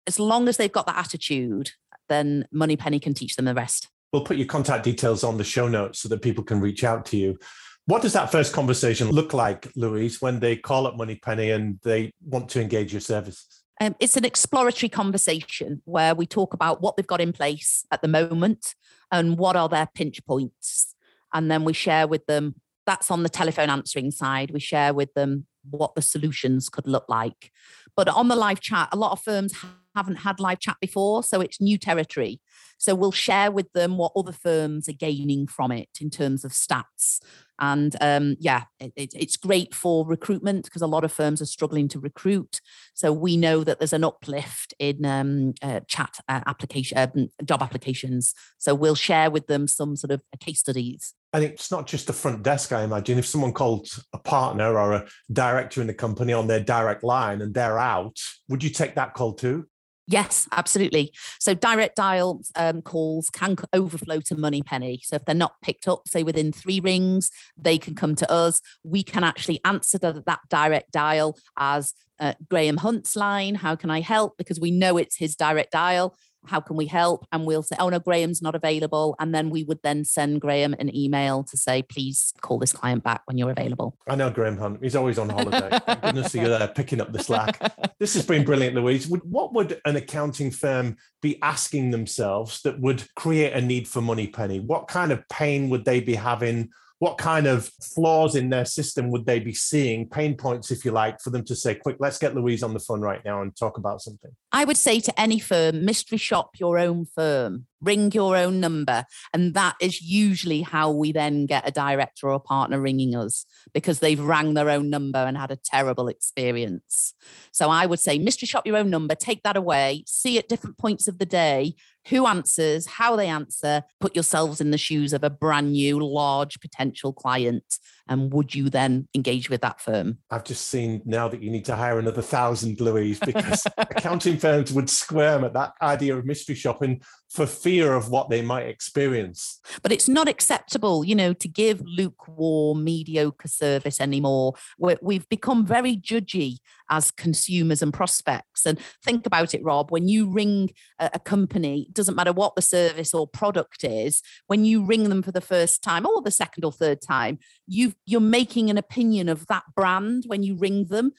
as long as they've got that attitude, then Moneypenny can teach them the rest. We'll put your contact details on the show notes so that people can reach out to you. What does that first conversation look like, Louise, when they call up Moneypenny and they want to engage your services? Um, it's an exploratory conversation where we talk about what they've got in place at the moment and what are their pinch points. And then we share with them. That's on the telephone answering side. We share with them what the solutions could look like. But on the live chat, a lot of firms haven't had live chat before, so it's new territory. So we'll share with them what other firms are gaining from it in terms of stats. And um, yeah, it, it, it's great for recruitment because a lot of firms are struggling to recruit. So we know that there's an uplift in um, uh, chat uh, application, uh, job applications. So we'll share with them some sort of case studies. I think it's not just the front desk, I imagine. If someone called a partner or a director in the company on their direct line and they're out, would you take that call too? Yes, absolutely. So direct dial um, calls can overflow to Moneypenny. So if they're not picked up, say within three rings, they can come to us. We can actually answer the, that direct dial as uh, Graham Hunt's line. How can I help? Because we know it's his direct dial. How can we help? And we'll say, oh no, Graham's not available. And then we would then send Graham an email to say, please call this client back when you're available. I know Graham Hunt. He's always on holiday. Thank goodness you're there picking up the slack. This has been brilliant, Louise. What would an accounting firm be asking themselves that would create a need for Moneypenny? What kind of pain would they be having? What kind of flaws in their system would they be seeing, pain points, if you like, for them to say, quick, let's get Louise on the phone right now and talk about something? I would say to any firm, mystery shop your own firm, ring your own number. And that is usually how we then get a director or a partner ringing us, because they've rang their own number and had a terrible experience. So I would say mystery shop your own number, take that away, see at different points of the day who answers, how they answer, put yourselves in the shoes of a brand new, large potential client. And would you then engage with that firm? I've just seen now that you need to hire another thousand, Louise, because accounting firms would squirm at that idea of mystery shopping for fear of what they might experience. But it's not acceptable, you know, to give lukewarm, mediocre service anymore. We're, we've become very judgy as consumers and prospects. And think about it, Rob, when you ring a, a company, it doesn't matter what the service or product is, when you ring them for the first time or the second or third time, you've, you're making an opinion of that brand when you ring them.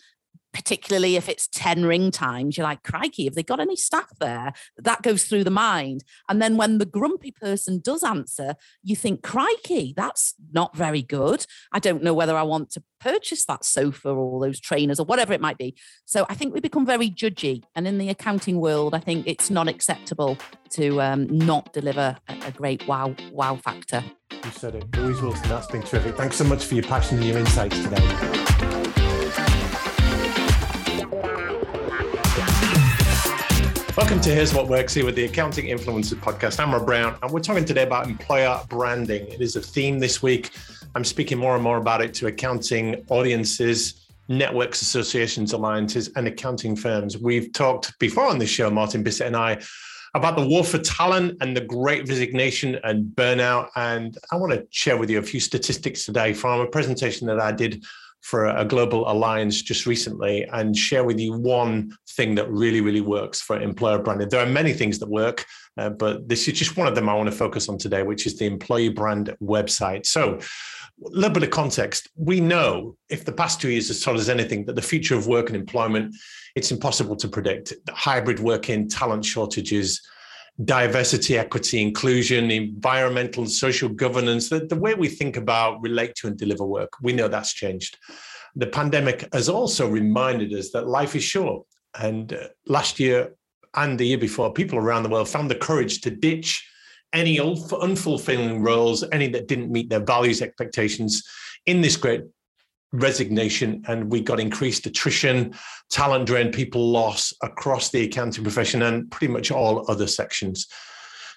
Particularly if it's ten ring times, you're like, crikey, have they got any staff there? That goes through the mind. And then when the grumpy person does answer, you think, crikey, that's not very good. I don't know whether I want to purchase that sofa or those trainers or whatever it might be. So I think we become very judgy. And in the accounting world, I think it's not acceptable to um, not deliver a, a great wow, wow factor. You said it. Louise Wilson, that's been terrific. Thanks so much for your passion and your insights today. Welcome to Here's What Works here with the Accounting Influencers Podcast. I'm Rob Brown, and we're talking today about employer branding. It is a theme this week. I'm speaking more and more about it to accounting audiences, networks, associations, alliances, and accounting firms. We've talked before on this show, Martin Bissett and I, about the war for talent and the great resignation and burnout. And I want to share with you a few statistics today from a presentation that I did for a global alliance just recently, and share with you one thing that really, really works for employer branding. There are many things that work, uh, but this is just one of them I want to focus on today, which is the employee brand website. So a little bit of context. We know, if the past two years has taught us anything, that the future of work and employment, it's impossible to predict. The hybrid working, talent shortages, diversity, equity, inclusion, environmental and social governance, the, the way we think about, relate to and deliver work, we know that's changed. The pandemic has also reminded us that life is short. And uh, last year and the year before, people around the world found the courage to ditch any unfulfilling roles, any that didn't meet their values, expectations in this great resignation, and we got increased attrition, talent drain, people loss across the accounting profession and pretty much all other sections,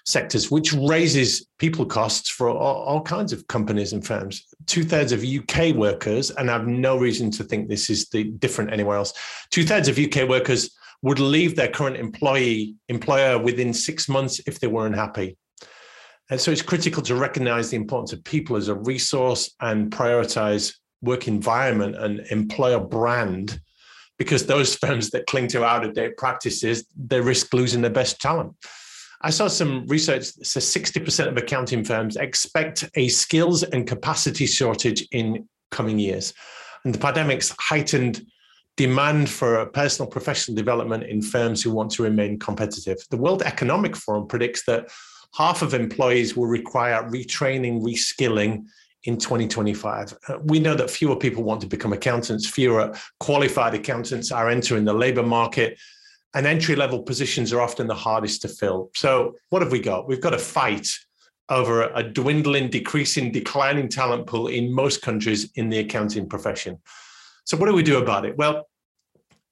sectors, which raises people costs for all, all kinds of companies and firms. Two-thirds of U K workers, and I have no reason to think this is the different anywhere else, two-thirds of U K workers would leave their current employee employer within six months if they were unhappy. And so it's critical to recognize the importance of people as a resource and prioritize work environment and employer brand, because those firms that cling to out-of-date practices, they risk losing their best talent. I saw some research that says sixty percent of accounting firms expect a skills and capacity shortage in coming years. And the pandemic's heightened demand for personal professional development in firms who want to remain competitive. The World Economic Forum predicts that half of employees will require retraining, reskilling in twenty twenty-five. We know that fewer people want to become accountants, fewer qualified accountants are entering the labor market, and entry-level positions are often the hardest to fill. So what have we got? We've got a fight over a dwindling, decreasing, declining talent pool in most countries in the accounting profession. So what do we do about it? Well,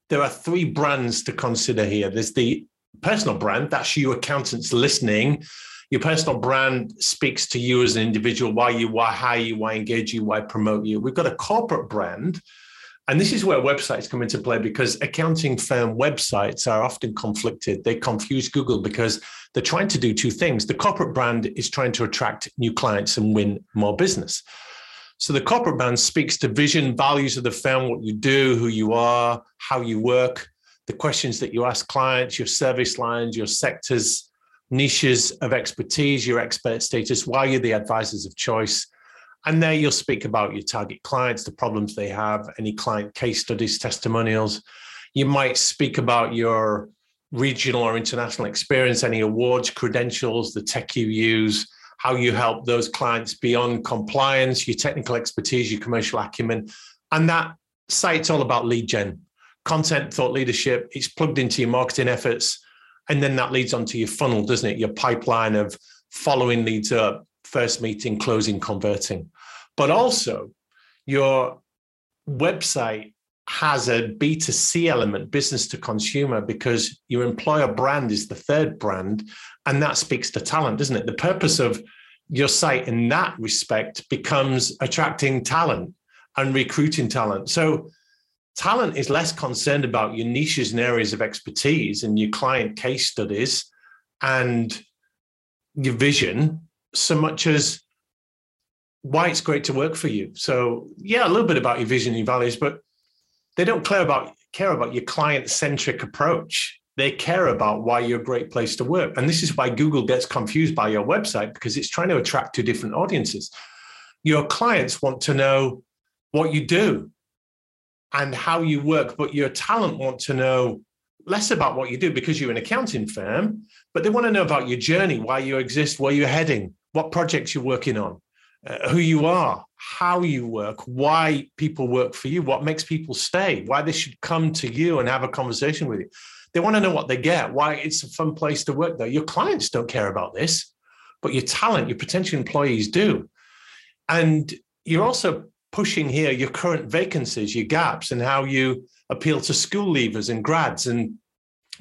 there are three brands to consider here. There's the personal brand, that's you accountants listening, your personal brand speaks to you as an individual, why you, why hire you, why engage you, why promote you. We've got a corporate brand. And this is where websites come into play, because accounting firm websites are often conflicted. They confuse Google because they're trying to do two things. The corporate brand is trying to attract new clients and win more business. So the corporate brand speaks to vision, values of the firm, what you do, who you are, how you work, the questions that you ask clients, your service lines, your sectors, niches of expertise, your expert status, why you're the advisors of choice. And there you'll speak about your target clients, the problems they have, any client case studies, testimonials. You might speak about your regional or international experience, any awards, credentials, the tech you use, how you help those clients beyond compliance, your technical expertise, your commercial acumen. And that site's all about lead gen, content, thought leadership. It's plugged into your marketing efforts. And then that leads onto your funnel, doesn't it? Your pipeline of following leads up, first meeting, closing, converting. But also your website has a B to C element, business to consumer, because your employer brand is the third brand, and that speaks to talent, doesn't it? The purpose of your site in that respect becomes attracting talent and recruiting talent. So talent is less concerned about your niches and areas of expertise and your client case studies and your vision, so much as why it's great to work for you. So yeah, a little bit about your vision and your values, but they don't care about, care about your client-centric approach. They care about why you're a great place to work. And this is why Google gets confused by your website, because it's trying to attract two different audiences. Your clients want to know what you do and how you work, but your talent want to know less about what you do because you're an accounting firm, but they want to know about your journey, why you exist, where you're heading, what projects you're working on, uh, who you are, how you work, why people work for you, what makes people stay, why they should come to you and have a conversation with you. They want to know what they get, why it's a fun place to work, though. Your clients don't care about this, but your talent, your potential employees do. And you're also pushing here your current vacancies, your gaps, and how you appeal to school leavers and grads and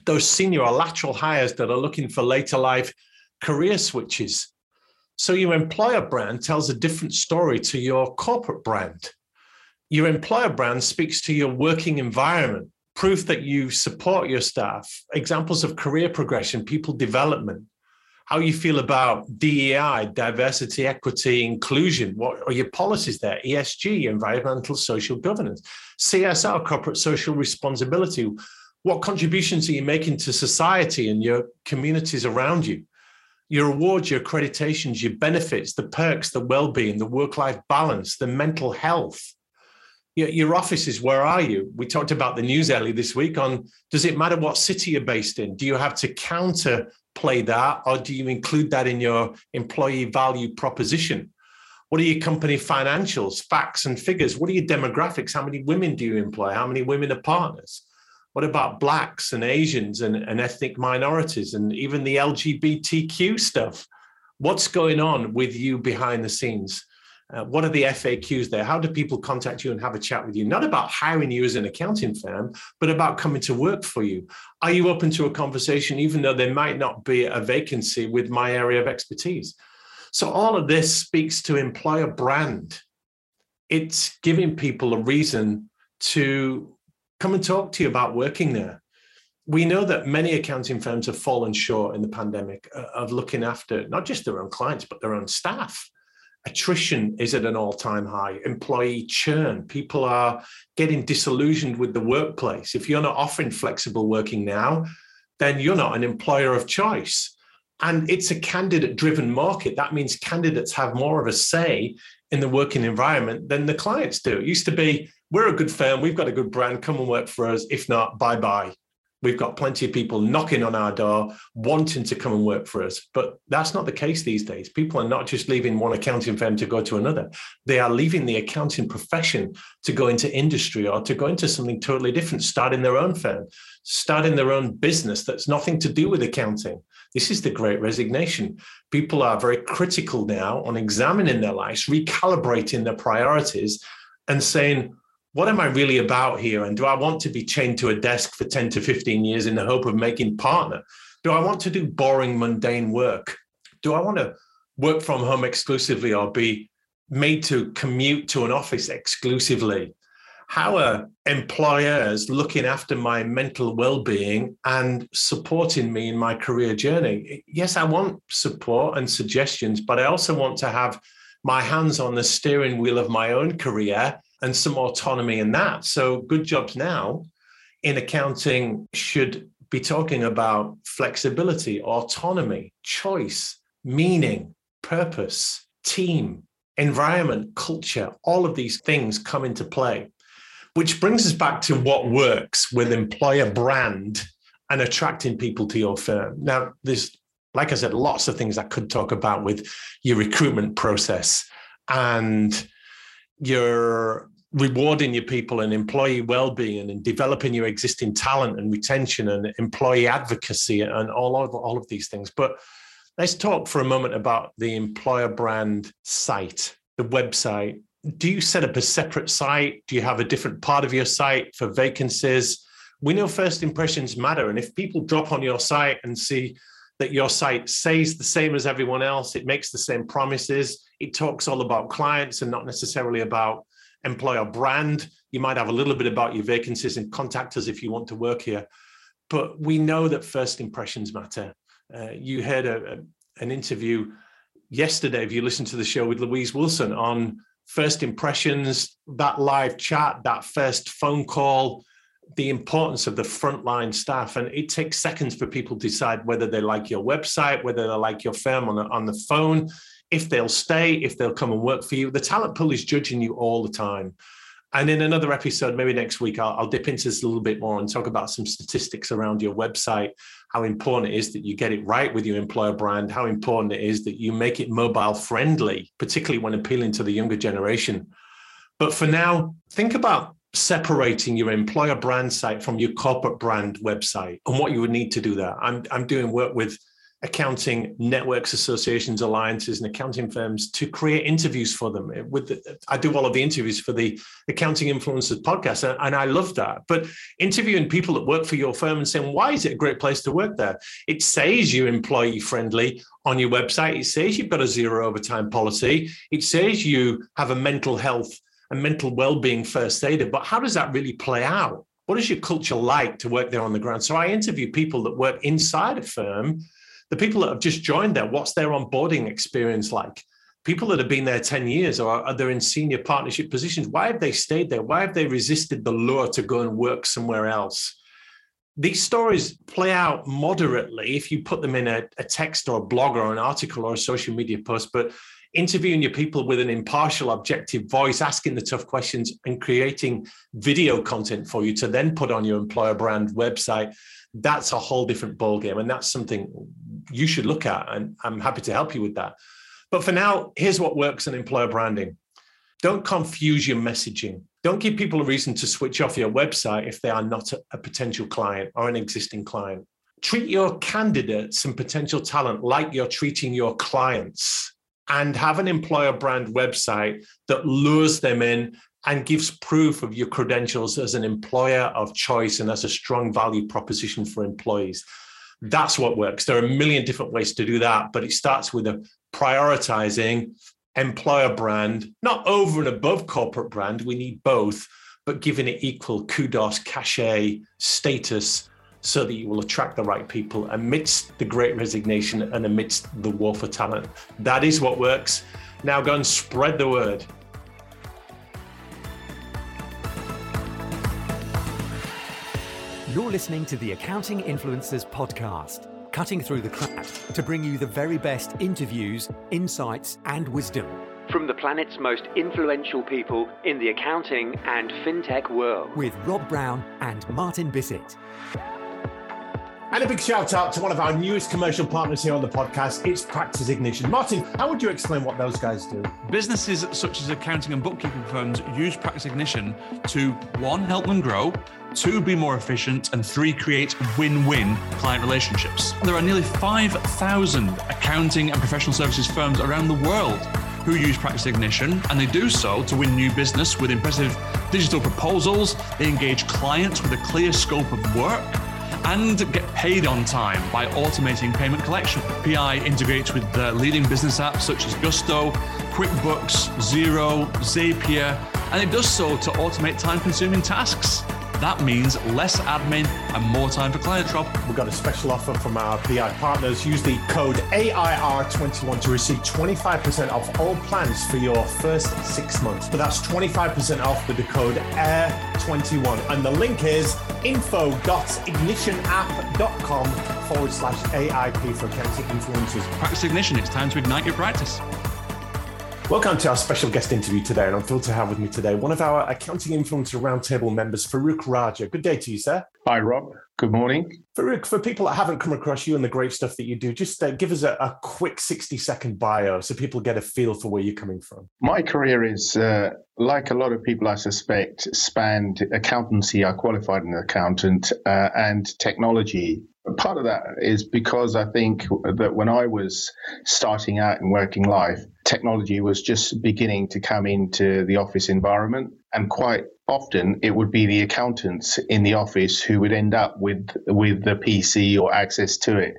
those senior or lateral hires that are looking for later life career switches. So your employer brand tells a different story to your corporate brand. Your employer brand speaks to your working environment, proof that you support your staff, examples of career progression, people development, how you feel about D E I, diversity, equity, inclusion. What are your policies there? E S G, environmental, social governance, C S R, corporate social responsibility. What contributions are you making to society and your communities around you? Your awards, your accreditations, your benefits, the perks, the well-being, the work-life balance, the mental health. Your, your offices, where are you? We talked about the news earlier this week on, does it matter what city you're based in? Do you have to counterplay that, or do you include that in your employee value proposition? What are your company financials, facts and figures? What are your demographics? How many women do you employ? How many women are partners? What about Blacks and Asians and, and ethnic minorities and even the L G B T Q stuff? What's going on with you behind the scenes? Uh, what are the F A Qs there? How do people contact you and have a chat with you? Not about hiring you as an accounting firm, but about coming to work for you. Are you open to a conversation, even though there might not be a vacancy with my area of expertise? So all of this speaks to employer brand. It's giving people a reason to come and talk to you about working there. We know that many accounting firms have fallen short in the pandemic of looking after not just their own clients, but their own staff. Attrition is at an all-time high. Employee churn. People are getting disillusioned with the workplace. If you're not offering flexible working now, then you're not an employer of choice. And it's a candidate-driven market. That means candidates have more of a say in the working environment than the clients do. It used to be, we're a good firm, we've got a good brand, come and work for us. If not, bye-bye. We've got plenty of people knocking on our door, wanting to come and work for us. But that's not the case these days. People are not just leaving one accounting firm to go to another. They are leaving the accounting profession to go into industry or to go into something totally different, starting their own firm, starting their own business that's nothing to do with accounting. This is the great resignation. People are very critical now on examining their lives, recalibrating their priorities and saying, what am I really about here? And do I want to be chained to a desk for ten to fifteen years in the hope of making partner? Do I want to do boring, mundane work? do I want to work from home exclusively or be made to commute to an office exclusively? How are employers looking after my mental well-being and supporting me in my career journey? Yes, I want support and suggestions, but I also want to have my hands on the steering wheel of my own career and some autonomy in that. So Good Jobs Now in accounting should be talking about flexibility, autonomy, choice, meaning, purpose, team, environment, culture. All of these things come into play. Which brings us back to what works with employer brand and attracting people to your firm. Now, there's, like I said, lots of things I could talk about with your recruitment process and your rewarding your people and employee well-being and developing your existing talent and retention and employee advocacy and all of, all of these things. But let's talk for a moment about the employer brand site, the website. Do you set up a separate site? Do you have a different part of your site for vacancies? We know first impressions matter. And if people drop on your site and see that your site says the same as everyone else, it makes the same promises, it talks all about clients and not necessarily about employer brand. You might have a little bit about your vacancies and contact us if you want to work here. But we know that first impressions matter. Uh, you heard a, a, an interview yesterday, if you listened to the show, with Louise Wilson on first impressions, that live chat, that first phone call, the importance of the frontline staff. And it takes seconds for people to decide whether they like your website, whether they like your firm on the, on the phone, if they'll stay, if they'll come and work for you. The talent pool is judging you all the time. And in another episode, maybe next week, I'll, I'll dip into this a little bit more and talk about some statistics around your website, how important it is that you get it right with your employer brand, how important it is that you make it mobile friendly, particularly when appealing to the younger generation. But for now, think about separating your employer brand site from your corporate brand website and what you would need to do there. I'm, I'm doing work with accounting networks, associations, alliances, and accounting firms to create interviews for them. With the, I do all of the interviews for the Accounting Influencers Podcast, and, and I love that. But interviewing people that work for your firm and saying, why is it a great place to work there? It says you're employee-friendly on your website. It says you've got a zero overtime policy. It says you have a mental health and mental well-being first aider. But how does that really play out? What is your culture like to work there on the ground? So I interview people that work inside a firm. The people that have just joined there, what's their onboarding experience like? People that have been there ten years or are they in senior partnership positions, why have they stayed there? Why have they resisted the lure to go and work somewhere else? These stories play out moderately if you put them in a, a text or a blog or an article or a social media post, but interviewing your people with an impartial, objective voice, asking the tough questions and creating video content for you to then put on your employer brand website, that's a whole different ballgame. And that's something you should look at. And I'm happy to help you with that. But for now, here's what works in employer branding. Don't confuse your messaging. Don't give people a reason to switch off your website if they are not a potential client or an existing client. Treat your candidates and potential talent like you're treating your clients. And have an employer brand website that lures them in and gives proof of your credentials as an employer of choice and as a strong value proposition for employees. That's what works. There are a million different ways to do that, but it starts with a prioritizing employer brand, not over and above corporate brand. We need both, but giving it equal kudos, cachet, status, so that you will attract the right people amidst the great resignation and amidst the war for talent. That is what works. Now go and spread the word. You're listening to the Accounting Influencers Podcast, cutting through the crap to bring you the very best interviews, insights, and wisdom from the planet's most influential people in the accounting and fintech world with Rob Brown and Martin Bissett. And a big shout out to one of our newest commercial partners here on the podcast. It's Practice Ignition. Martin, how would you explain what those guys do? Businesses such as accounting and bookkeeping firms use Practice Ignition to, one, help them grow, two, be more efficient, and three, create win-win client relationships. There are nearly five thousand accounting and professional services firms around the world who use Practice Ignition, and they do so to win new business with impressive digital proposals. They engage clients with a clear scope of work, and get paid on time by automating payment collection. P I integrates with the leading business apps such as Gusto, QuickBooks, Xero, Zapier, and it does so to automate time-consuming tasks. That means less admin and more time for clients, Rob. We've got a special offer from our P I partners. Use the code A I R twenty-one to receive twenty-five percent off all plans for your first six months. But that's twenty-five percent off with the code A I R twenty-one. And the link is info dot ignition app dot com forward slash A I P for Accounting Influencers. Practice Ignition. It's time to ignite your practice. Welcome to our special guest interview today, and I'm thrilled to have with me today one of our Accounting Influencer Roundtable members, Farooq Raja. Good day to you, sir. Hi, Rob. Good morning. Farooq, for people that haven't come across you and the great stuff that you do, just uh, give us a, a quick sixty-second bio so people get a feel for where you're coming from. My career is, uh, like a lot of people I suspect, spanned accountancy. I qualified an accountant uh, and technology. Part of that is because I think that when I was starting out in working life, technology was just beginning to come into the office environment. And quite often it would be the accountants in the office who would end up with with the P C or access to it.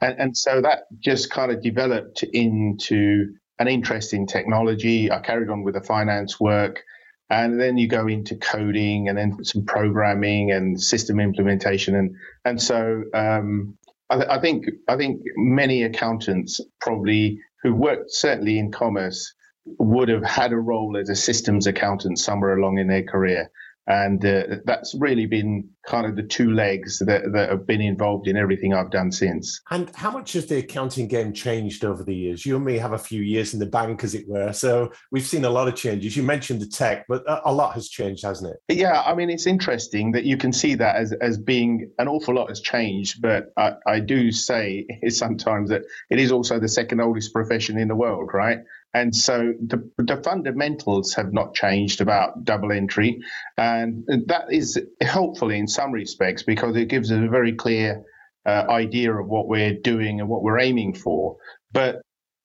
And, and so that just kind of developed into an interest in technology. I carried on with the finance work. And then you go into coding and then some programming and system implementation. And, and so um, I, th- I think I think many accountants probably who worked certainly in commerce would have had a role as a systems accountant somewhere along in their career. And uh, that's really been kind of the two legs that, that have been involved in everything I've done since. And how much has the accounting game changed over the years? You and me have a few years in the bank, as it were. So we've seen a lot of changes. You mentioned the tech, but a lot has changed, hasn't it? Yeah, I mean, it's interesting that you can see that as, as being an awful lot has changed. But I, I do say sometimes that it is also the second oldest profession in the world, right? And so the, the fundamentals have not changed about double entry. And that is helpful in some respects because it gives us a very clear uh, idea of what we're doing and what we're aiming for. But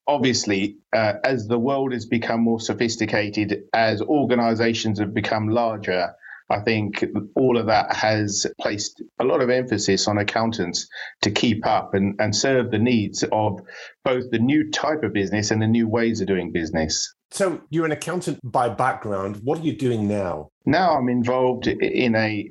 obviously, uh, as the world has become more sophisticated, as organizations have become larger, I think all of that has placed a lot of emphasis on accountants to keep up and, and serve the needs of both the new type of business and the new ways of doing business. So you're an accountant by background. What are you doing now? Now I'm involved in a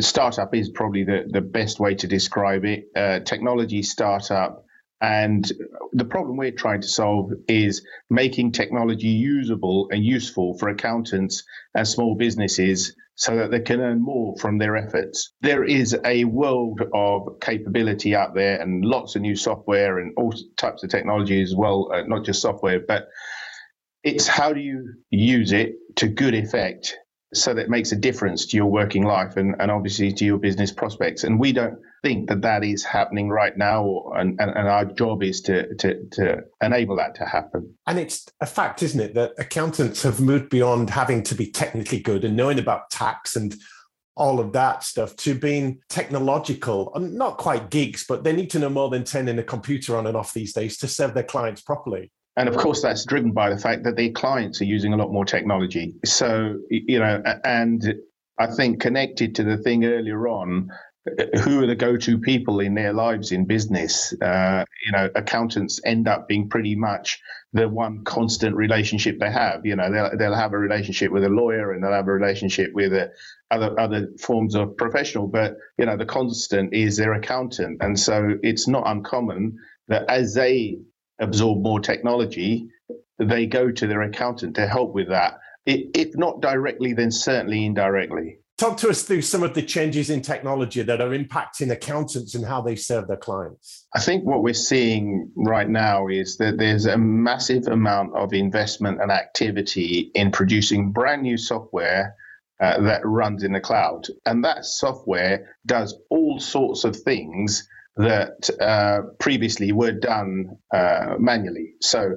startup is probably the, the best way to describe it, a technology startup. And the problem we're trying to solve is making technology usable and useful for accountants and small businesses so that they can earn more from their efforts. There is a world of capability out there and lots of new software and all types of technology as well, uh, not just software, but it's how do you use it to good effect so that it makes a difference to your working life and, and obviously to your business prospects. And we don't think that that is happening right now, or, and, and, and our job is to, to, to enable that to happen. And it's a fact, isn't it, that accountants have moved beyond having to be technically good and knowing about tax and all of that stuff to being technological, not quite geeks, but they need to know more than turning a computer on and off these days to serve their clients properly. And of course, that's driven by the fact that their clients are using a lot more technology. So, you know, and I think connected to the thing earlier on, who are the go-to people in their lives in business? Uh, you know, accountants end up being pretty much the one constant relationship they have. You know, they'll, they'll have a relationship with a lawyer and they'll have a relationship with a, other other forms of professional. But, you know, the constant is their accountant. And so it's not uncommon that as they absorb more technology, they go to their accountant to help with that. If not directly, then certainly indirectly. Talk to us through some of the changes in technology that are impacting accountants and how they serve their clients. I think what we're seeing right now is that there's a massive amount of investment and activity in producing brand new software uh, that runs in the cloud. And that software does all sorts of things that uh, previously were done uh, manually. So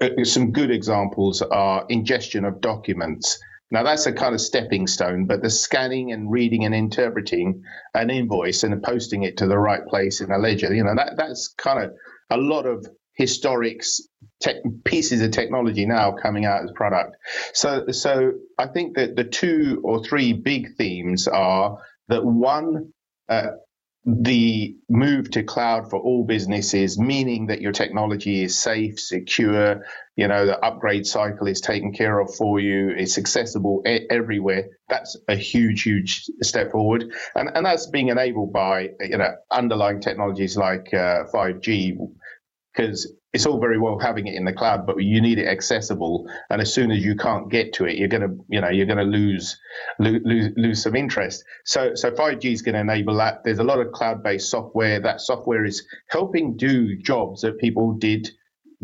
uh, some good examples are ingestion of documents. Now, that's a kind of stepping stone, but the scanning and reading and interpreting an invoice and posting it to the right place in a ledger, you know, that that's kind of a lot of historic tech, pieces of technology now coming out as product. So, so I think that the two or three big themes are that one, uh, the move to cloud for all businesses, meaning that your technology is safe, secure, you know, the upgrade cycle is taken care of for you, it's accessible e- everywhere. That's a huge, huge step forward. And and that's being enabled by, you know, underlying technologies like uh, five G, because it's all very well having it in the cloud, but you need it accessible. And as soon as you can't get to it, you're going to, you know, you're going to lose, lose, lose some interest. So, so five G is going to enable that. There's a lot of cloud-based software. That software is helping do jobs that people did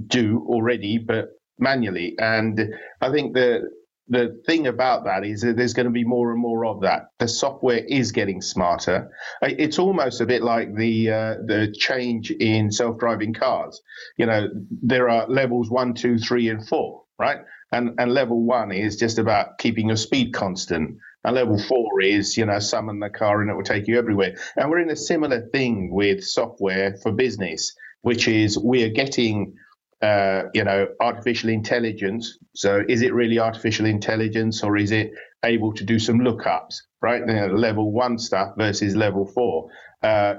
do already, but manually. And I think the, the thing about that is that there's going to be more and more of that. The software is getting smarter. It's almost a bit like the uh, the change in self-driving cars. You know, there are levels one, two, three, and four, right? And and level one is just about keeping your speed constant. And level four is, you know, summon the car and it will take you everywhere. And we're in a similar thing with software for business, which is we are getting Uh, you know, artificial intelligence. So is it really artificial intelligence, or is it able to do some lookups, right? You know, level one stuff versus level four. Uh,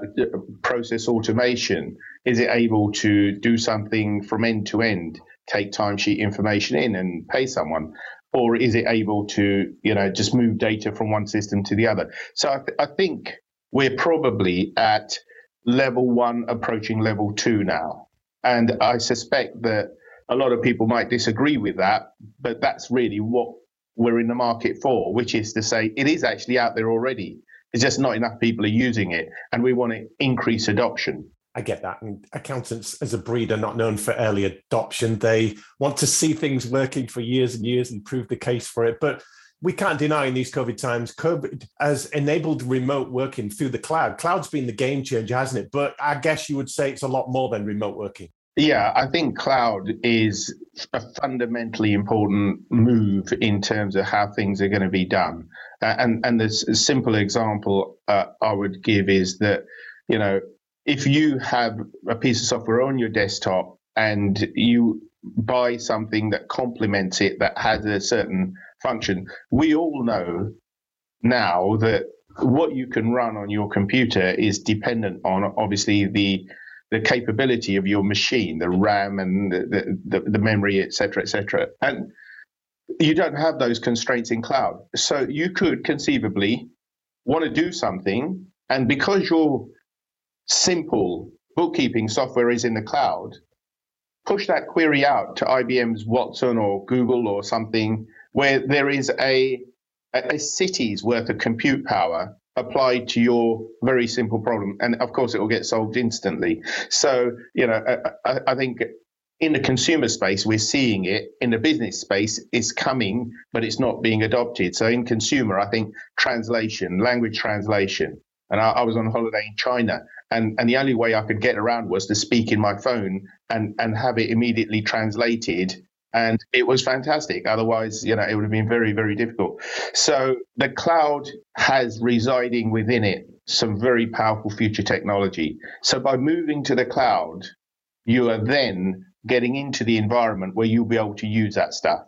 process automation. Is it able to do something from end to end, take timesheet information in and pay someone? Or is it able to, you know, just move data from one system to the other? So I, th- I think we're probably at level one approaching level two now. And I suspect that a lot of people might disagree with that, but that's really what we're in the market for, which is to say it is actually out there already. It's just not enough people are using it, and we want to increase adoption. I get that. And accountants as a breed are not known for early adoption. They want to see things working for years and years and prove the case for it. But we can't deny in these COVID times, COVID has enabled remote working through the cloud. Cloud's been the game changer, hasn't it? But I guess you would say it's a lot more than remote working. Yeah, I think cloud is a fundamentally important move in terms of how things are going to be done. Uh, and, and the simple example uh, I would give is that, you know, if you have a piece of software on your desktop and you buy something that complements it, that has a certain function. We all know now that what you can run on your computer is dependent on obviously the the capability of your machine, the RAM and the the, the memory, et cetera, et cetera. And you don't have those constraints in cloud. So you could conceivably want to do something, and because your simple bookkeeping software is in the cloud, push that query out to I B M's Watson or Google or something, where there is a, a city's worth of compute power applied to your very simple problem. And of course, it will get solved instantly. So, you know, I, I think in the consumer space, we're seeing it. In the business space, it's coming, but it's not being adopted. So in consumer, I think translation, language translation. And I, I was on holiday in China, and, and the only way I could get around was to speak in my phone and, and have it immediately translated. And it was fantastic. Otherwise, you know, it would have been very, very difficult. So the cloud has residing within it some very powerful future technology. So by moving to the cloud, you are then getting into the environment where you'll be able to use that stuff.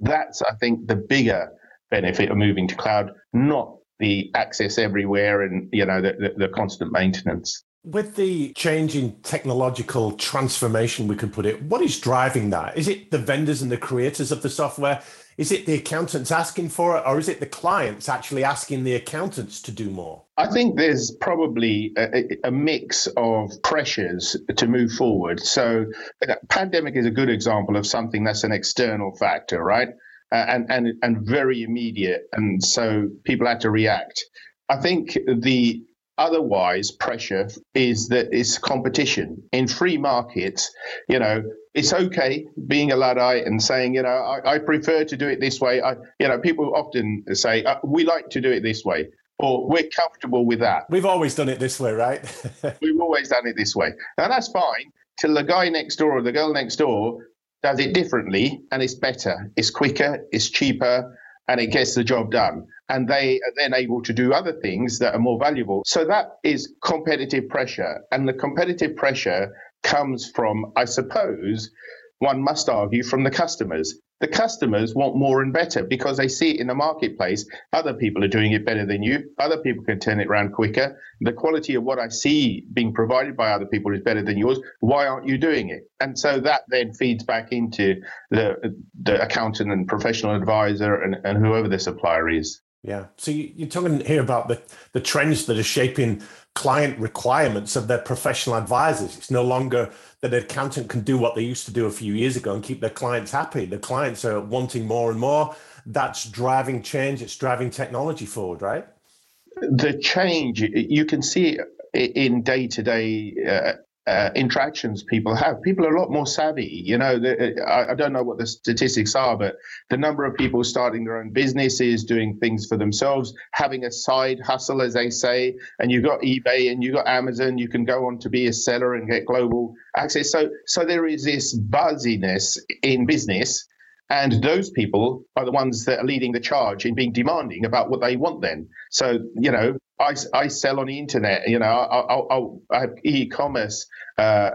That's, I think, the bigger benefit of moving to cloud, not the access everywhere and, you know, the, the, the constant maintenance. With the change in technological transformation, we could put it, what is driving that? Is it the vendors and the creators of the software? Is it the accountants asking for it? Or is it the clients actually asking the accountants to do more? I think there's probably a, a mix of pressures to move forward. So the pandemic is a good example of something that's an external factor, right? Uh, and, and, and very immediate. And so people had to react. I think the otherwise pressure is that it's competition. In free markets, you know, it's okay being a Luddite and saying, you know, I, I prefer to do it this way. I, you know, people often say, uh, we like to do it this way, or we're comfortable with that. We've always done it this way, right? We've always done it this way. Now, that's fine till the guy next door or the girl next door does it differently, and it's better, it's quicker, it's cheaper, and it gets the job done. And they are then able to do other things that are more valuable. So that is competitive pressure. And the competitive pressure comes from, I suppose, one must argue, from the customers. The customers want more and better because they see it in the marketplace. Other people are doing it better than you. Other people can turn it around quicker. The quality of what I see being provided by other people is better than yours. Why aren't you doing it? And so that then feeds back into the, the accountant and professional advisor and, and whoever the supplier is. Yeah. So you, you're talking here about the, the trends that are shaping client requirements of their professional advisors. It's no longer that an accountant can do what they used to do a few years ago and keep their clients happy. The clients are wanting more and more. That's driving change. It's driving technology forward, right? The change, you can see it in day-to-day uh, Uh, interactions people have. People are a lot more savvy. You know, the, I, I don't know what the statistics are, but the number of people starting their own businesses, doing things for themselves, having a side hustle, as they say, and you've got eBay and you've got Amazon, you can go on to be a seller and get global access. So, so there is this buzziness in business, and those people are the ones that are leading the charge in being demanding about what they want then. So, you know, I, I sell on the internet, you know, I, I, I have e-commerce uh,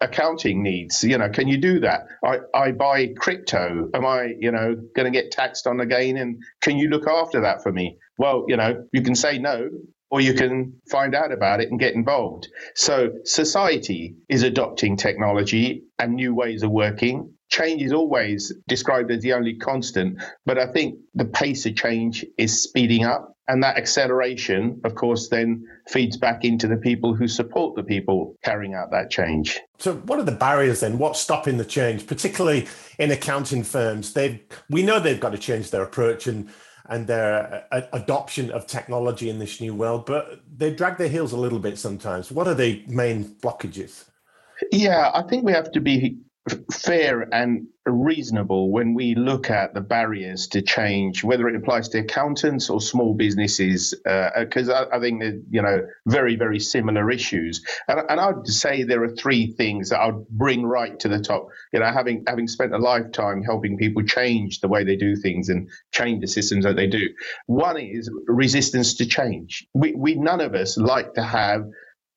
accounting needs, you know, can you do that? I, I buy crypto, am I, you know, going to get taxed on again? And can you look after that for me? Well, you know, you can say no, or you can find out about it and get involved. So society is adopting technology and new ways of working. Change is always described as the only constant, but I think the pace of change is speeding up. And that acceleration, of course, then feeds back into the people who support the people carrying out that change. So what are the barriers then? What's stopping the change, particularly in accounting firms? They've, we know they've got to change their approach and, and their uh, adoption of technology in this new world, but they drag their heels a little bit sometimes. What are the main blockages? Yeah, I think we have to be fair and reasonable when we look at the barriers to change, whether it applies to accountants or small businesses, because uh, I, I think they're, you know, very, very similar issues. And, and I would say there are three things that I'd bring right to the top. You know, having having spent a lifetime helping people change the way they do things and change the systems that they do. One is resistance to change. We, we none of us like to have,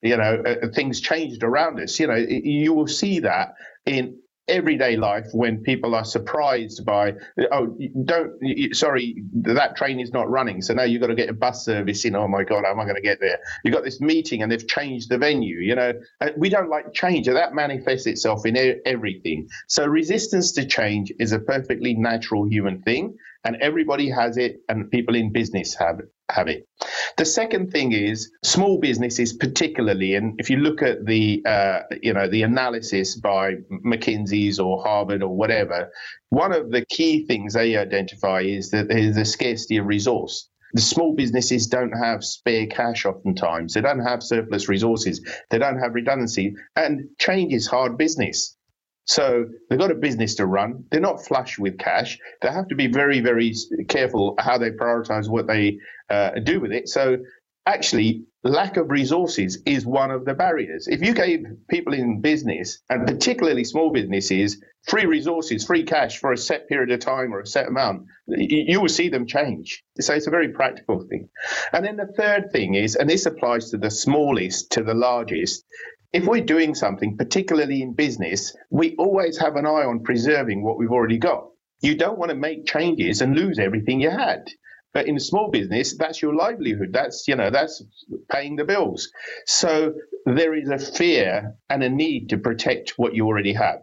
you know, uh, things changed around us. You know, you will see that in everyday life when people are surprised by, oh, don't, sorry, that train is not running. So now you've got to get a bus service in. Oh my God, how am I going to get there? You've got this meeting and they've changed the venue. You know, we don't like change, and that manifests itself in everything. So resistance to change is a perfectly natural human thing, and everybody has it, and people in business have it. Have it. The second thing is small businesses, particularly, and if you look at the uh, you know the analysis by McKinsey's or Harvard or whatever, one of the key things they identify is that there's a scarcity of resource. The small businesses don't have spare cash oftentimes. They don't have surplus resources. They don't have redundancy, and change is hard business. So they've got a business to run. They're not flush with cash. They have to be very, very careful how they prioritize what they uh, do with it. So actually, lack of resources is one of the barriers. If you gave people in business, and particularly small businesses, free resources, free cash for a set period of time or a set amount, you will see them change. So it's a very practical thing. And then the third thing is, and this applies to the smallest to the largest, if we're doing something, particularly in business, we always have an eye on preserving what we've already got. You don't want to make changes and lose everything you had. But in a small business, that's your livelihood. That's, you know, that's paying the bills. So there is a fear and a need to protect what you already have.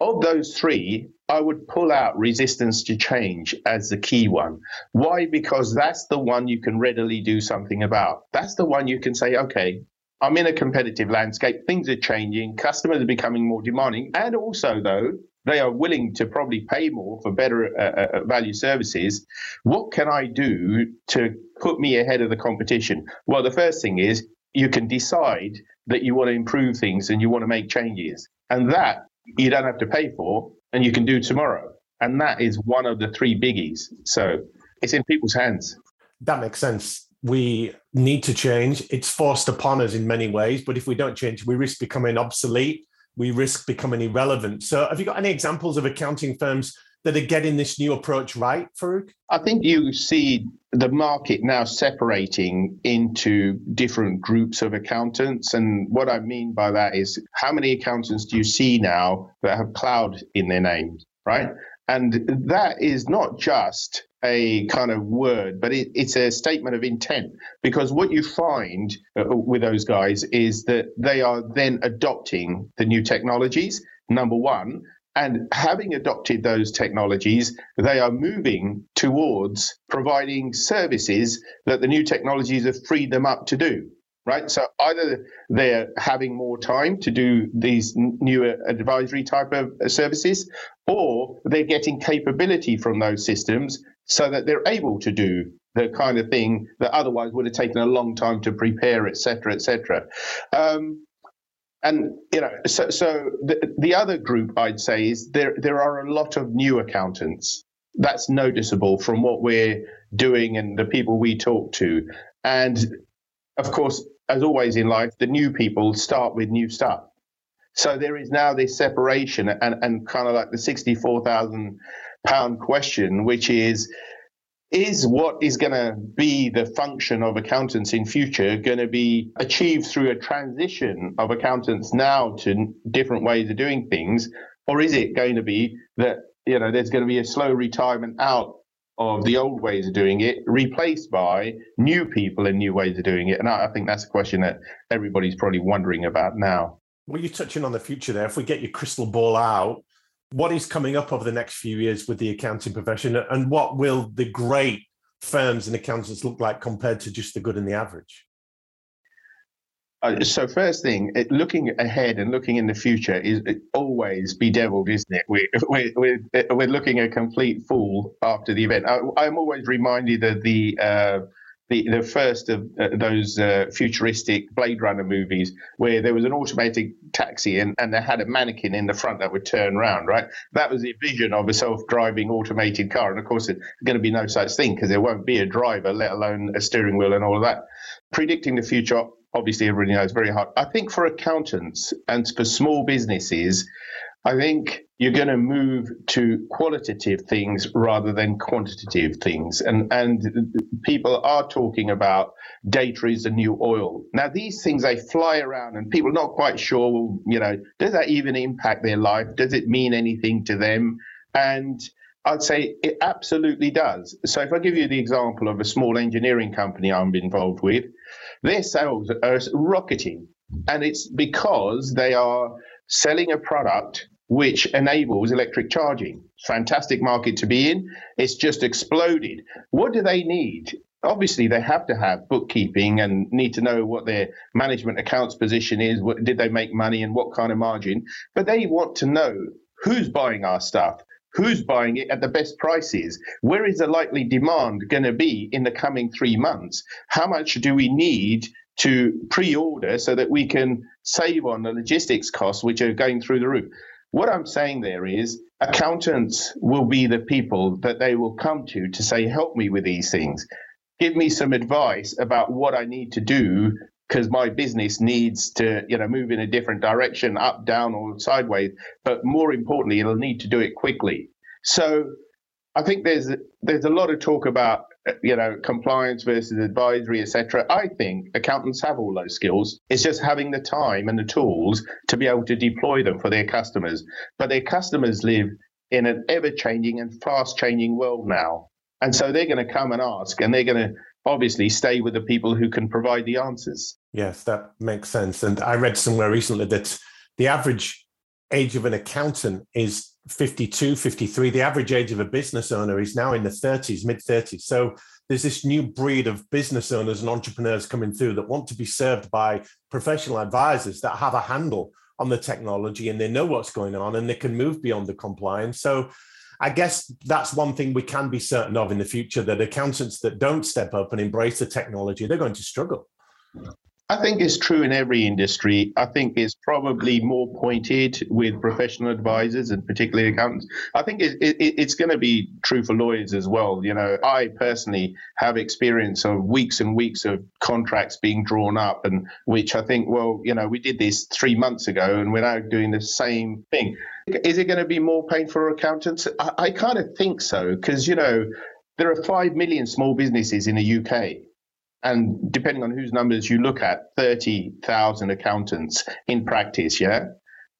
Of those three, I would pull out resistance to change as the key one. Why? Because that's the one you can readily do something about. That's the one you can say, okay, I'm in a competitive landscape, things are changing, customers are becoming more demanding, and also, though, they are willing to probably pay more for better uh, value services. What can I do to put me ahead of the competition? Well, the first thing is you can decide that you want to improve things and you want to make changes, and that you don't have to pay for and you can do tomorrow. And that is one of the three biggies. So it's in people's hands. That makes sense. We need to change. It's forced upon us in many ways, but if we don't change, we risk becoming obsolete. We risk becoming irrelevant. So have you got any examples of accounting firms that are getting this new approach right, Farooq? I think you see the market now separating into different groups of accountants. And what I mean by that is how many accountants do you see now that have cloud in their name, right? And that is not just a kind of word, but it, it's a statement of intent, because what you find uh, with those guys is that they are then adopting the new technologies, number one, and having adopted those technologies, they are moving towards providing services that the new technologies have freed them up to do. Right. So either they're having more time to do these newer advisory type of services, or they're getting capability from those systems so that they're able to do the kind of thing that otherwise would have taken a long time to prepare, et cetera, et cetera. Um, and, you know, so, so the, the other group I'd say is there, there are a lot of new accountants. That's noticeable from what we're doing and the people we talk to. And of course, as always in life, the new people start with new stuff. So there is now this separation and, and kind of like the sixty-four thousand pound question, which is, is what is going to be the function of accountants in future going to be achieved through a transition of accountants now to different ways of doing things? Or is it going to be that, you know, there's going to be a slow retirement out of the old ways of doing it, replaced by new people and new ways of doing it? And I, I think that's a question that everybody's probably wondering about now. Well, you're touching on the future there. If we get your crystal ball out, what is coming up over the next few years with the accounting profession, and what will the great firms and accountants look like compared to just the good and the average? Uh, so first thing, it, looking ahead and looking in the future is always bedeviled, isn't it? We're, we're, we're, we're looking a complete fool after the event. I, I'm always reminded of the uh, the, the first of uh, those uh, futuristic Blade Runner movies where there was an automated taxi and, and they had a mannequin in the front that would turn round, right? That was the vision of a self-driving automated car. And of course, it's going to be no such thing because there won't be a driver, let alone a steering wheel and all of that. Predicting the future, obviously, everybody knows, very hard. I think for accountants and for small businesses, I think you're going to move to qualitative things rather than quantitative things. And and people are talking about data is the new oil. Now, these things, they fly around and people are not quite sure, you know, does that even impact their life? Does it mean anything to them? And I'd say it absolutely does. So if I give you the example of a small engineering company I'm involved with, their sales are rocketing. And it's because they are selling a product which enables electric charging. Fantastic market to be in. It's just exploded. What do they need? Obviously, they have to have bookkeeping and need to know what their management accounts position is. What, did they make money and what kind of margin? But they want to know who's buying our stuff. Who's buying it at the best prices? Where is the likely demand going to be in the coming three months? How much do we need to pre-order so that we can save on the logistics costs, which are going through the roof? What I'm saying there is accountants will be the people that they will come to to say, help me with these things. Give me some advice about what I need to do because my business needs to, you know, move in a different direction, up, down, or sideways. But more importantly, it'll need to do it quickly. So I think there's there's a lot of talk about, you know, compliance versus advisory, et cetera. I think accountants have all those skills. It's just having the time and the tools to be able to deploy them for their customers. But their customers live in an ever-changing and fast-changing world now. And so they're going to come and ask, and they're going to obviously stay with the people who can provide the answers. Yes, that makes sense. And I read somewhere recently that the average age of an accountant is fifty-two, fifty-three. The average age of a business owner is now in the thirties, mid-thirties. So there's this new breed of business owners and entrepreneurs coming through that want to be served by professional advisors that have a handle on the technology and they know what's going on and they can move beyond the compliance. So I guess that's one thing we can be certain of in the future, that accountants that don't step up and embrace the technology, they're going to struggle. I think it's true in every industry. I think it's probably more pointed with professional advisors and particularly accountants. I think it, it, it's going to be true for lawyers as well. You know, I personally have experience of weeks and weeks of contracts being drawn up, and which I think, well, you know, we did this three months ago and we're now doing the same thing. Is it going to be more painful for accountants? I, I kind of think so, because, you know, there are five million small businesses in the U K. And depending on whose numbers you look at, thirty thousand accountants in practice, yeah?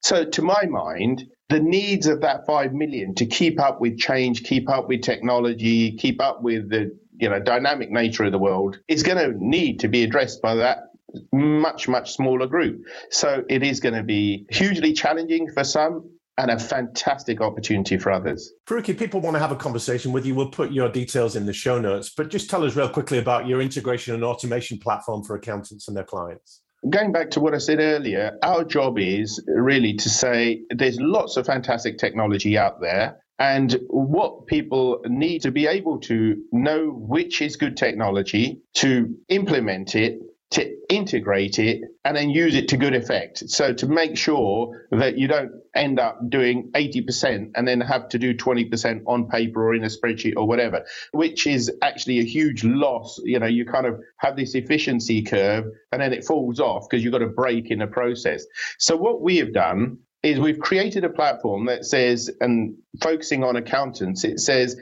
So to my mind, the needs of that five million to keep up with change, keep up with technology, keep up with the you know dynamic nature of the world is going to need to be addressed by that much, much smaller group. So it is going to be hugely challenging for some and a fantastic opportunity for others. Farooq, if people want to have a conversation with you, we'll put your details in the show notes, but just tell us real quickly about your integration and automation platform for accountants and their clients. Going back to what I said earlier, our job is really to say there's lots of fantastic technology out there, and what people need to be able to know which is good technology, to implement it, to integrate it, and then use it to good effect. So to make sure that you don't end up doing eighty percent and then have to do twenty percent on paper or in a spreadsheet or whatever, which is actually a huge loss. You know, you kind of have this efficiency curve and then it falls off because you've got a break in the process. So what we have done is we've created a platform that says, and focusing on accountants, it says,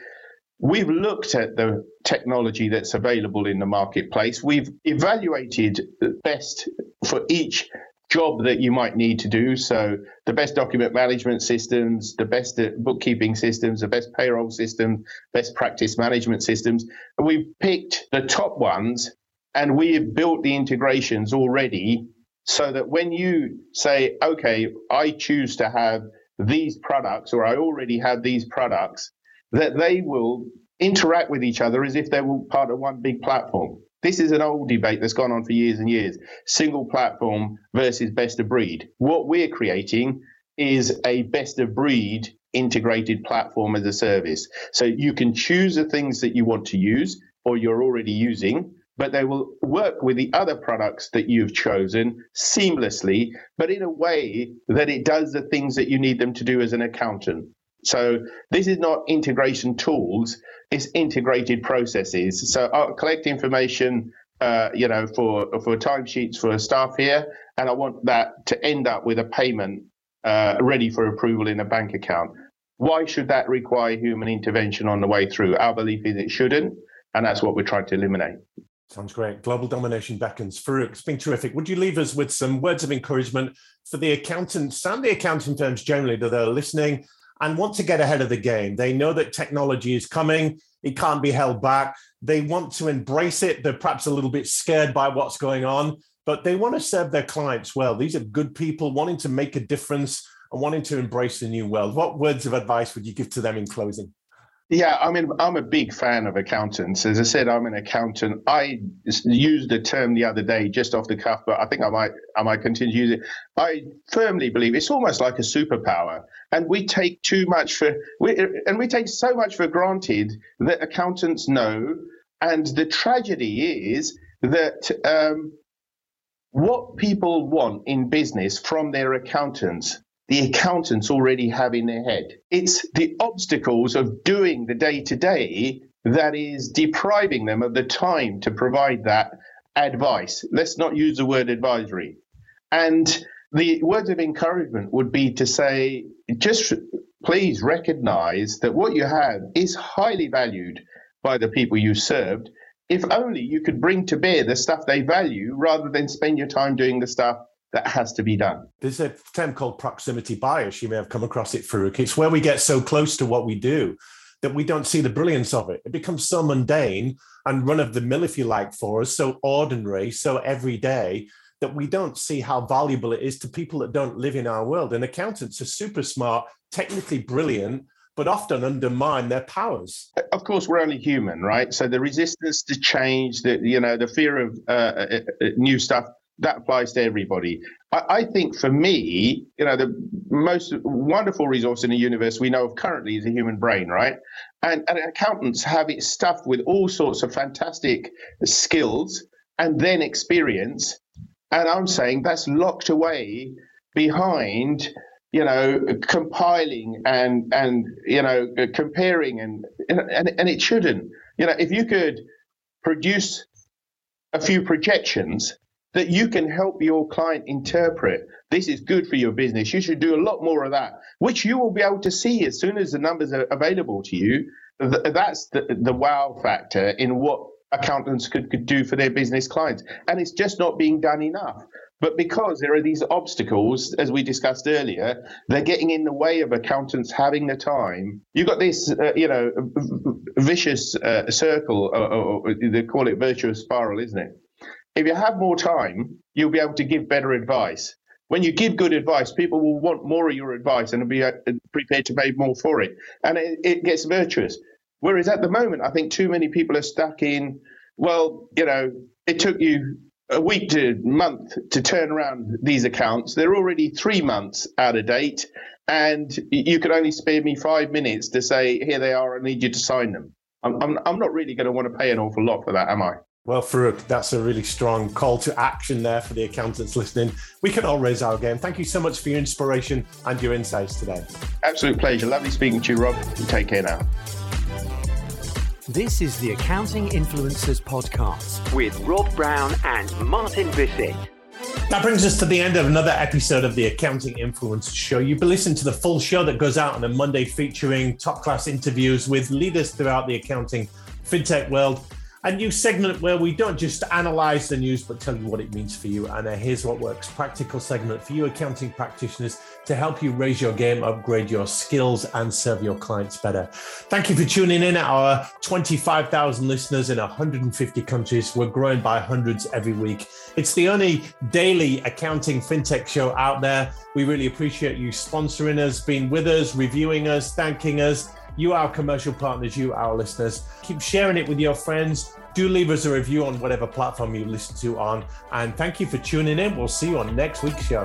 we've looked at the technology that's available in the marketplace. We've evaluated the best for each job that you might need to do. So the best document management systems, the best bookkeeping systems, the best payroll system, best practice management systems. And we've picked the top ones and we have built the integrations already so that when you say, okay, I choose to have these products or I already have these products, that they will interact with each other as if they were part of one big platform. This is an old debate that's gone on for years and years, single platform versus best of breed. What we're creating is a best of breed integrated platform as a service. So you can choose the things that you want to use or you're already using, but they will work with the other products that you've chosen seamlessly, but in a way that it does the things that you need them to do as an accountant. So this is not integration tools, it's integrated processes. So I'll collect information, uh, you know, for, for timesheets for staff here, and I want that to end up with a payment uh, ready for approval in a bank account. Why should that require human intervention on the way through? Our belief is it shouldn't, and that's what we're trying to eliminate. Sounds great. Global domination beckons. Farooq, it's been terrific. Would you leave us with some words of encouragement for the accountants and the accounting firms generally that are listening and want to get ahead of the game? They know that technology is coming. It can't be held back. They want to embrace it. They're perhaps a little bit scared by what's going on, but they want to serve their clients well. These are good people wanting to make a difference and wanting to embrace the new world. What words of advice would you give to them in closing? Yeah, I mean, I'm a big fan of accountants. As I said, I'm an accountant. I used the term the other day just off the cuff, but I think I might I might continue to use it. I firmly believe it's almost like a superpower. And we take too much for, we, and we take so much for granted that accountants know. And the tragedy is that um, what people want in business from their accountants, the accountants already have in their head. It's the obstacles of doing the day-to-day that is depriving them of the time to provide that advice. Let's not use the word advisory. And the words of encouragement would be to say, just please recognize that what you have is highly valued by the people you served. If only you could bring to bear the stuff they value rather than spend your time doing the stuff that has to be done. There's a term called proximity bias. You may have come across it, Farooq. It's where we get so close to what we do that we don't see the brilliance of it. It becomes so mundane and run of the mill, if you like, for us, so ordinary, so everyday, that we don't see how valuable it is to people that don't live in our world. And accountants are super smart, technically brilliant, but often undermine their powers. Of course, we're only human, right? So the resistance to change, the, you know, the fear of uh, new stuff, that applies to everybody. I, I think for me, you know, the most wonderful resource in the universe we know of currently is the human brain, right? And, and accountants have it stuffed with all sorts of fantastic skills and then experience. And I'm saying that's locked away behind, you know, compiling and, and you know, comparing and, and, and it shouldn't. You know, if you could produce a few projections that you can help your client interpret, this is good for your business, you should do a lot more of that, which you will be able to see as soon as the numbers are available to you. That's the, the wow factor in what accountants could, could do for their business clients. And it's just not being done enough. But because there are these obstacles, as we discussed earlier, they're getting in the way of accountants having the time. You've got this, uh, you know, vicious uh, circle, or, or they call it virtuous spiral, isn't it? If you have more time, you'll be able to give better advice. When you give good advice, people will want more of your advice and will be prepared to pay more for it. And it, it gets virtuous. Whereas at the moment, I think too many people are stuck in, well, you know, it took you a week to month to turn around these accounts. They're already three months out of date. And you could only spare me five minutes to say, here they are, I need you to sign them. I'm, I'm, I'm not really going to want to pay an awful lot for that, am I? Well, Farooq, that's a really strong call to action there for the accountants listening. We can all raise our game. Thank you so much for your inspiration and your insights today. Absolute pleasure. Lovely speaking to you, Rob. Take care now. This is the Accounting Influencers Podcast with Rob Brown and Martin Bissett. That brings us to the end of another episode of the Accounting Influencers Show. You've been listening to the full show that goes out on a Monday featuring top-class interviews with leaders throughout the accounting fintech world. A new segment where we don't just analyse the news, but tell you what it means for you. And a Here's What Works practical segment for you accounting practitioners to help you raise your game, upgrade your skills, and serve your clients better. Thank you for tuning in. Our twenty-five thousand listeners in one hundred fifty countries. We're growing by hundreds every week. It's the only daily accounting fintech show out there. We really appreciate you sponsoring us, being with us, reviewing us, thanking us. You, our commercial partners, you, our listeners. Keep sharing it with your friends. Do leave us a review on whatever platform you listen to on. And thank you for tuning in. We'll see you on next week's show.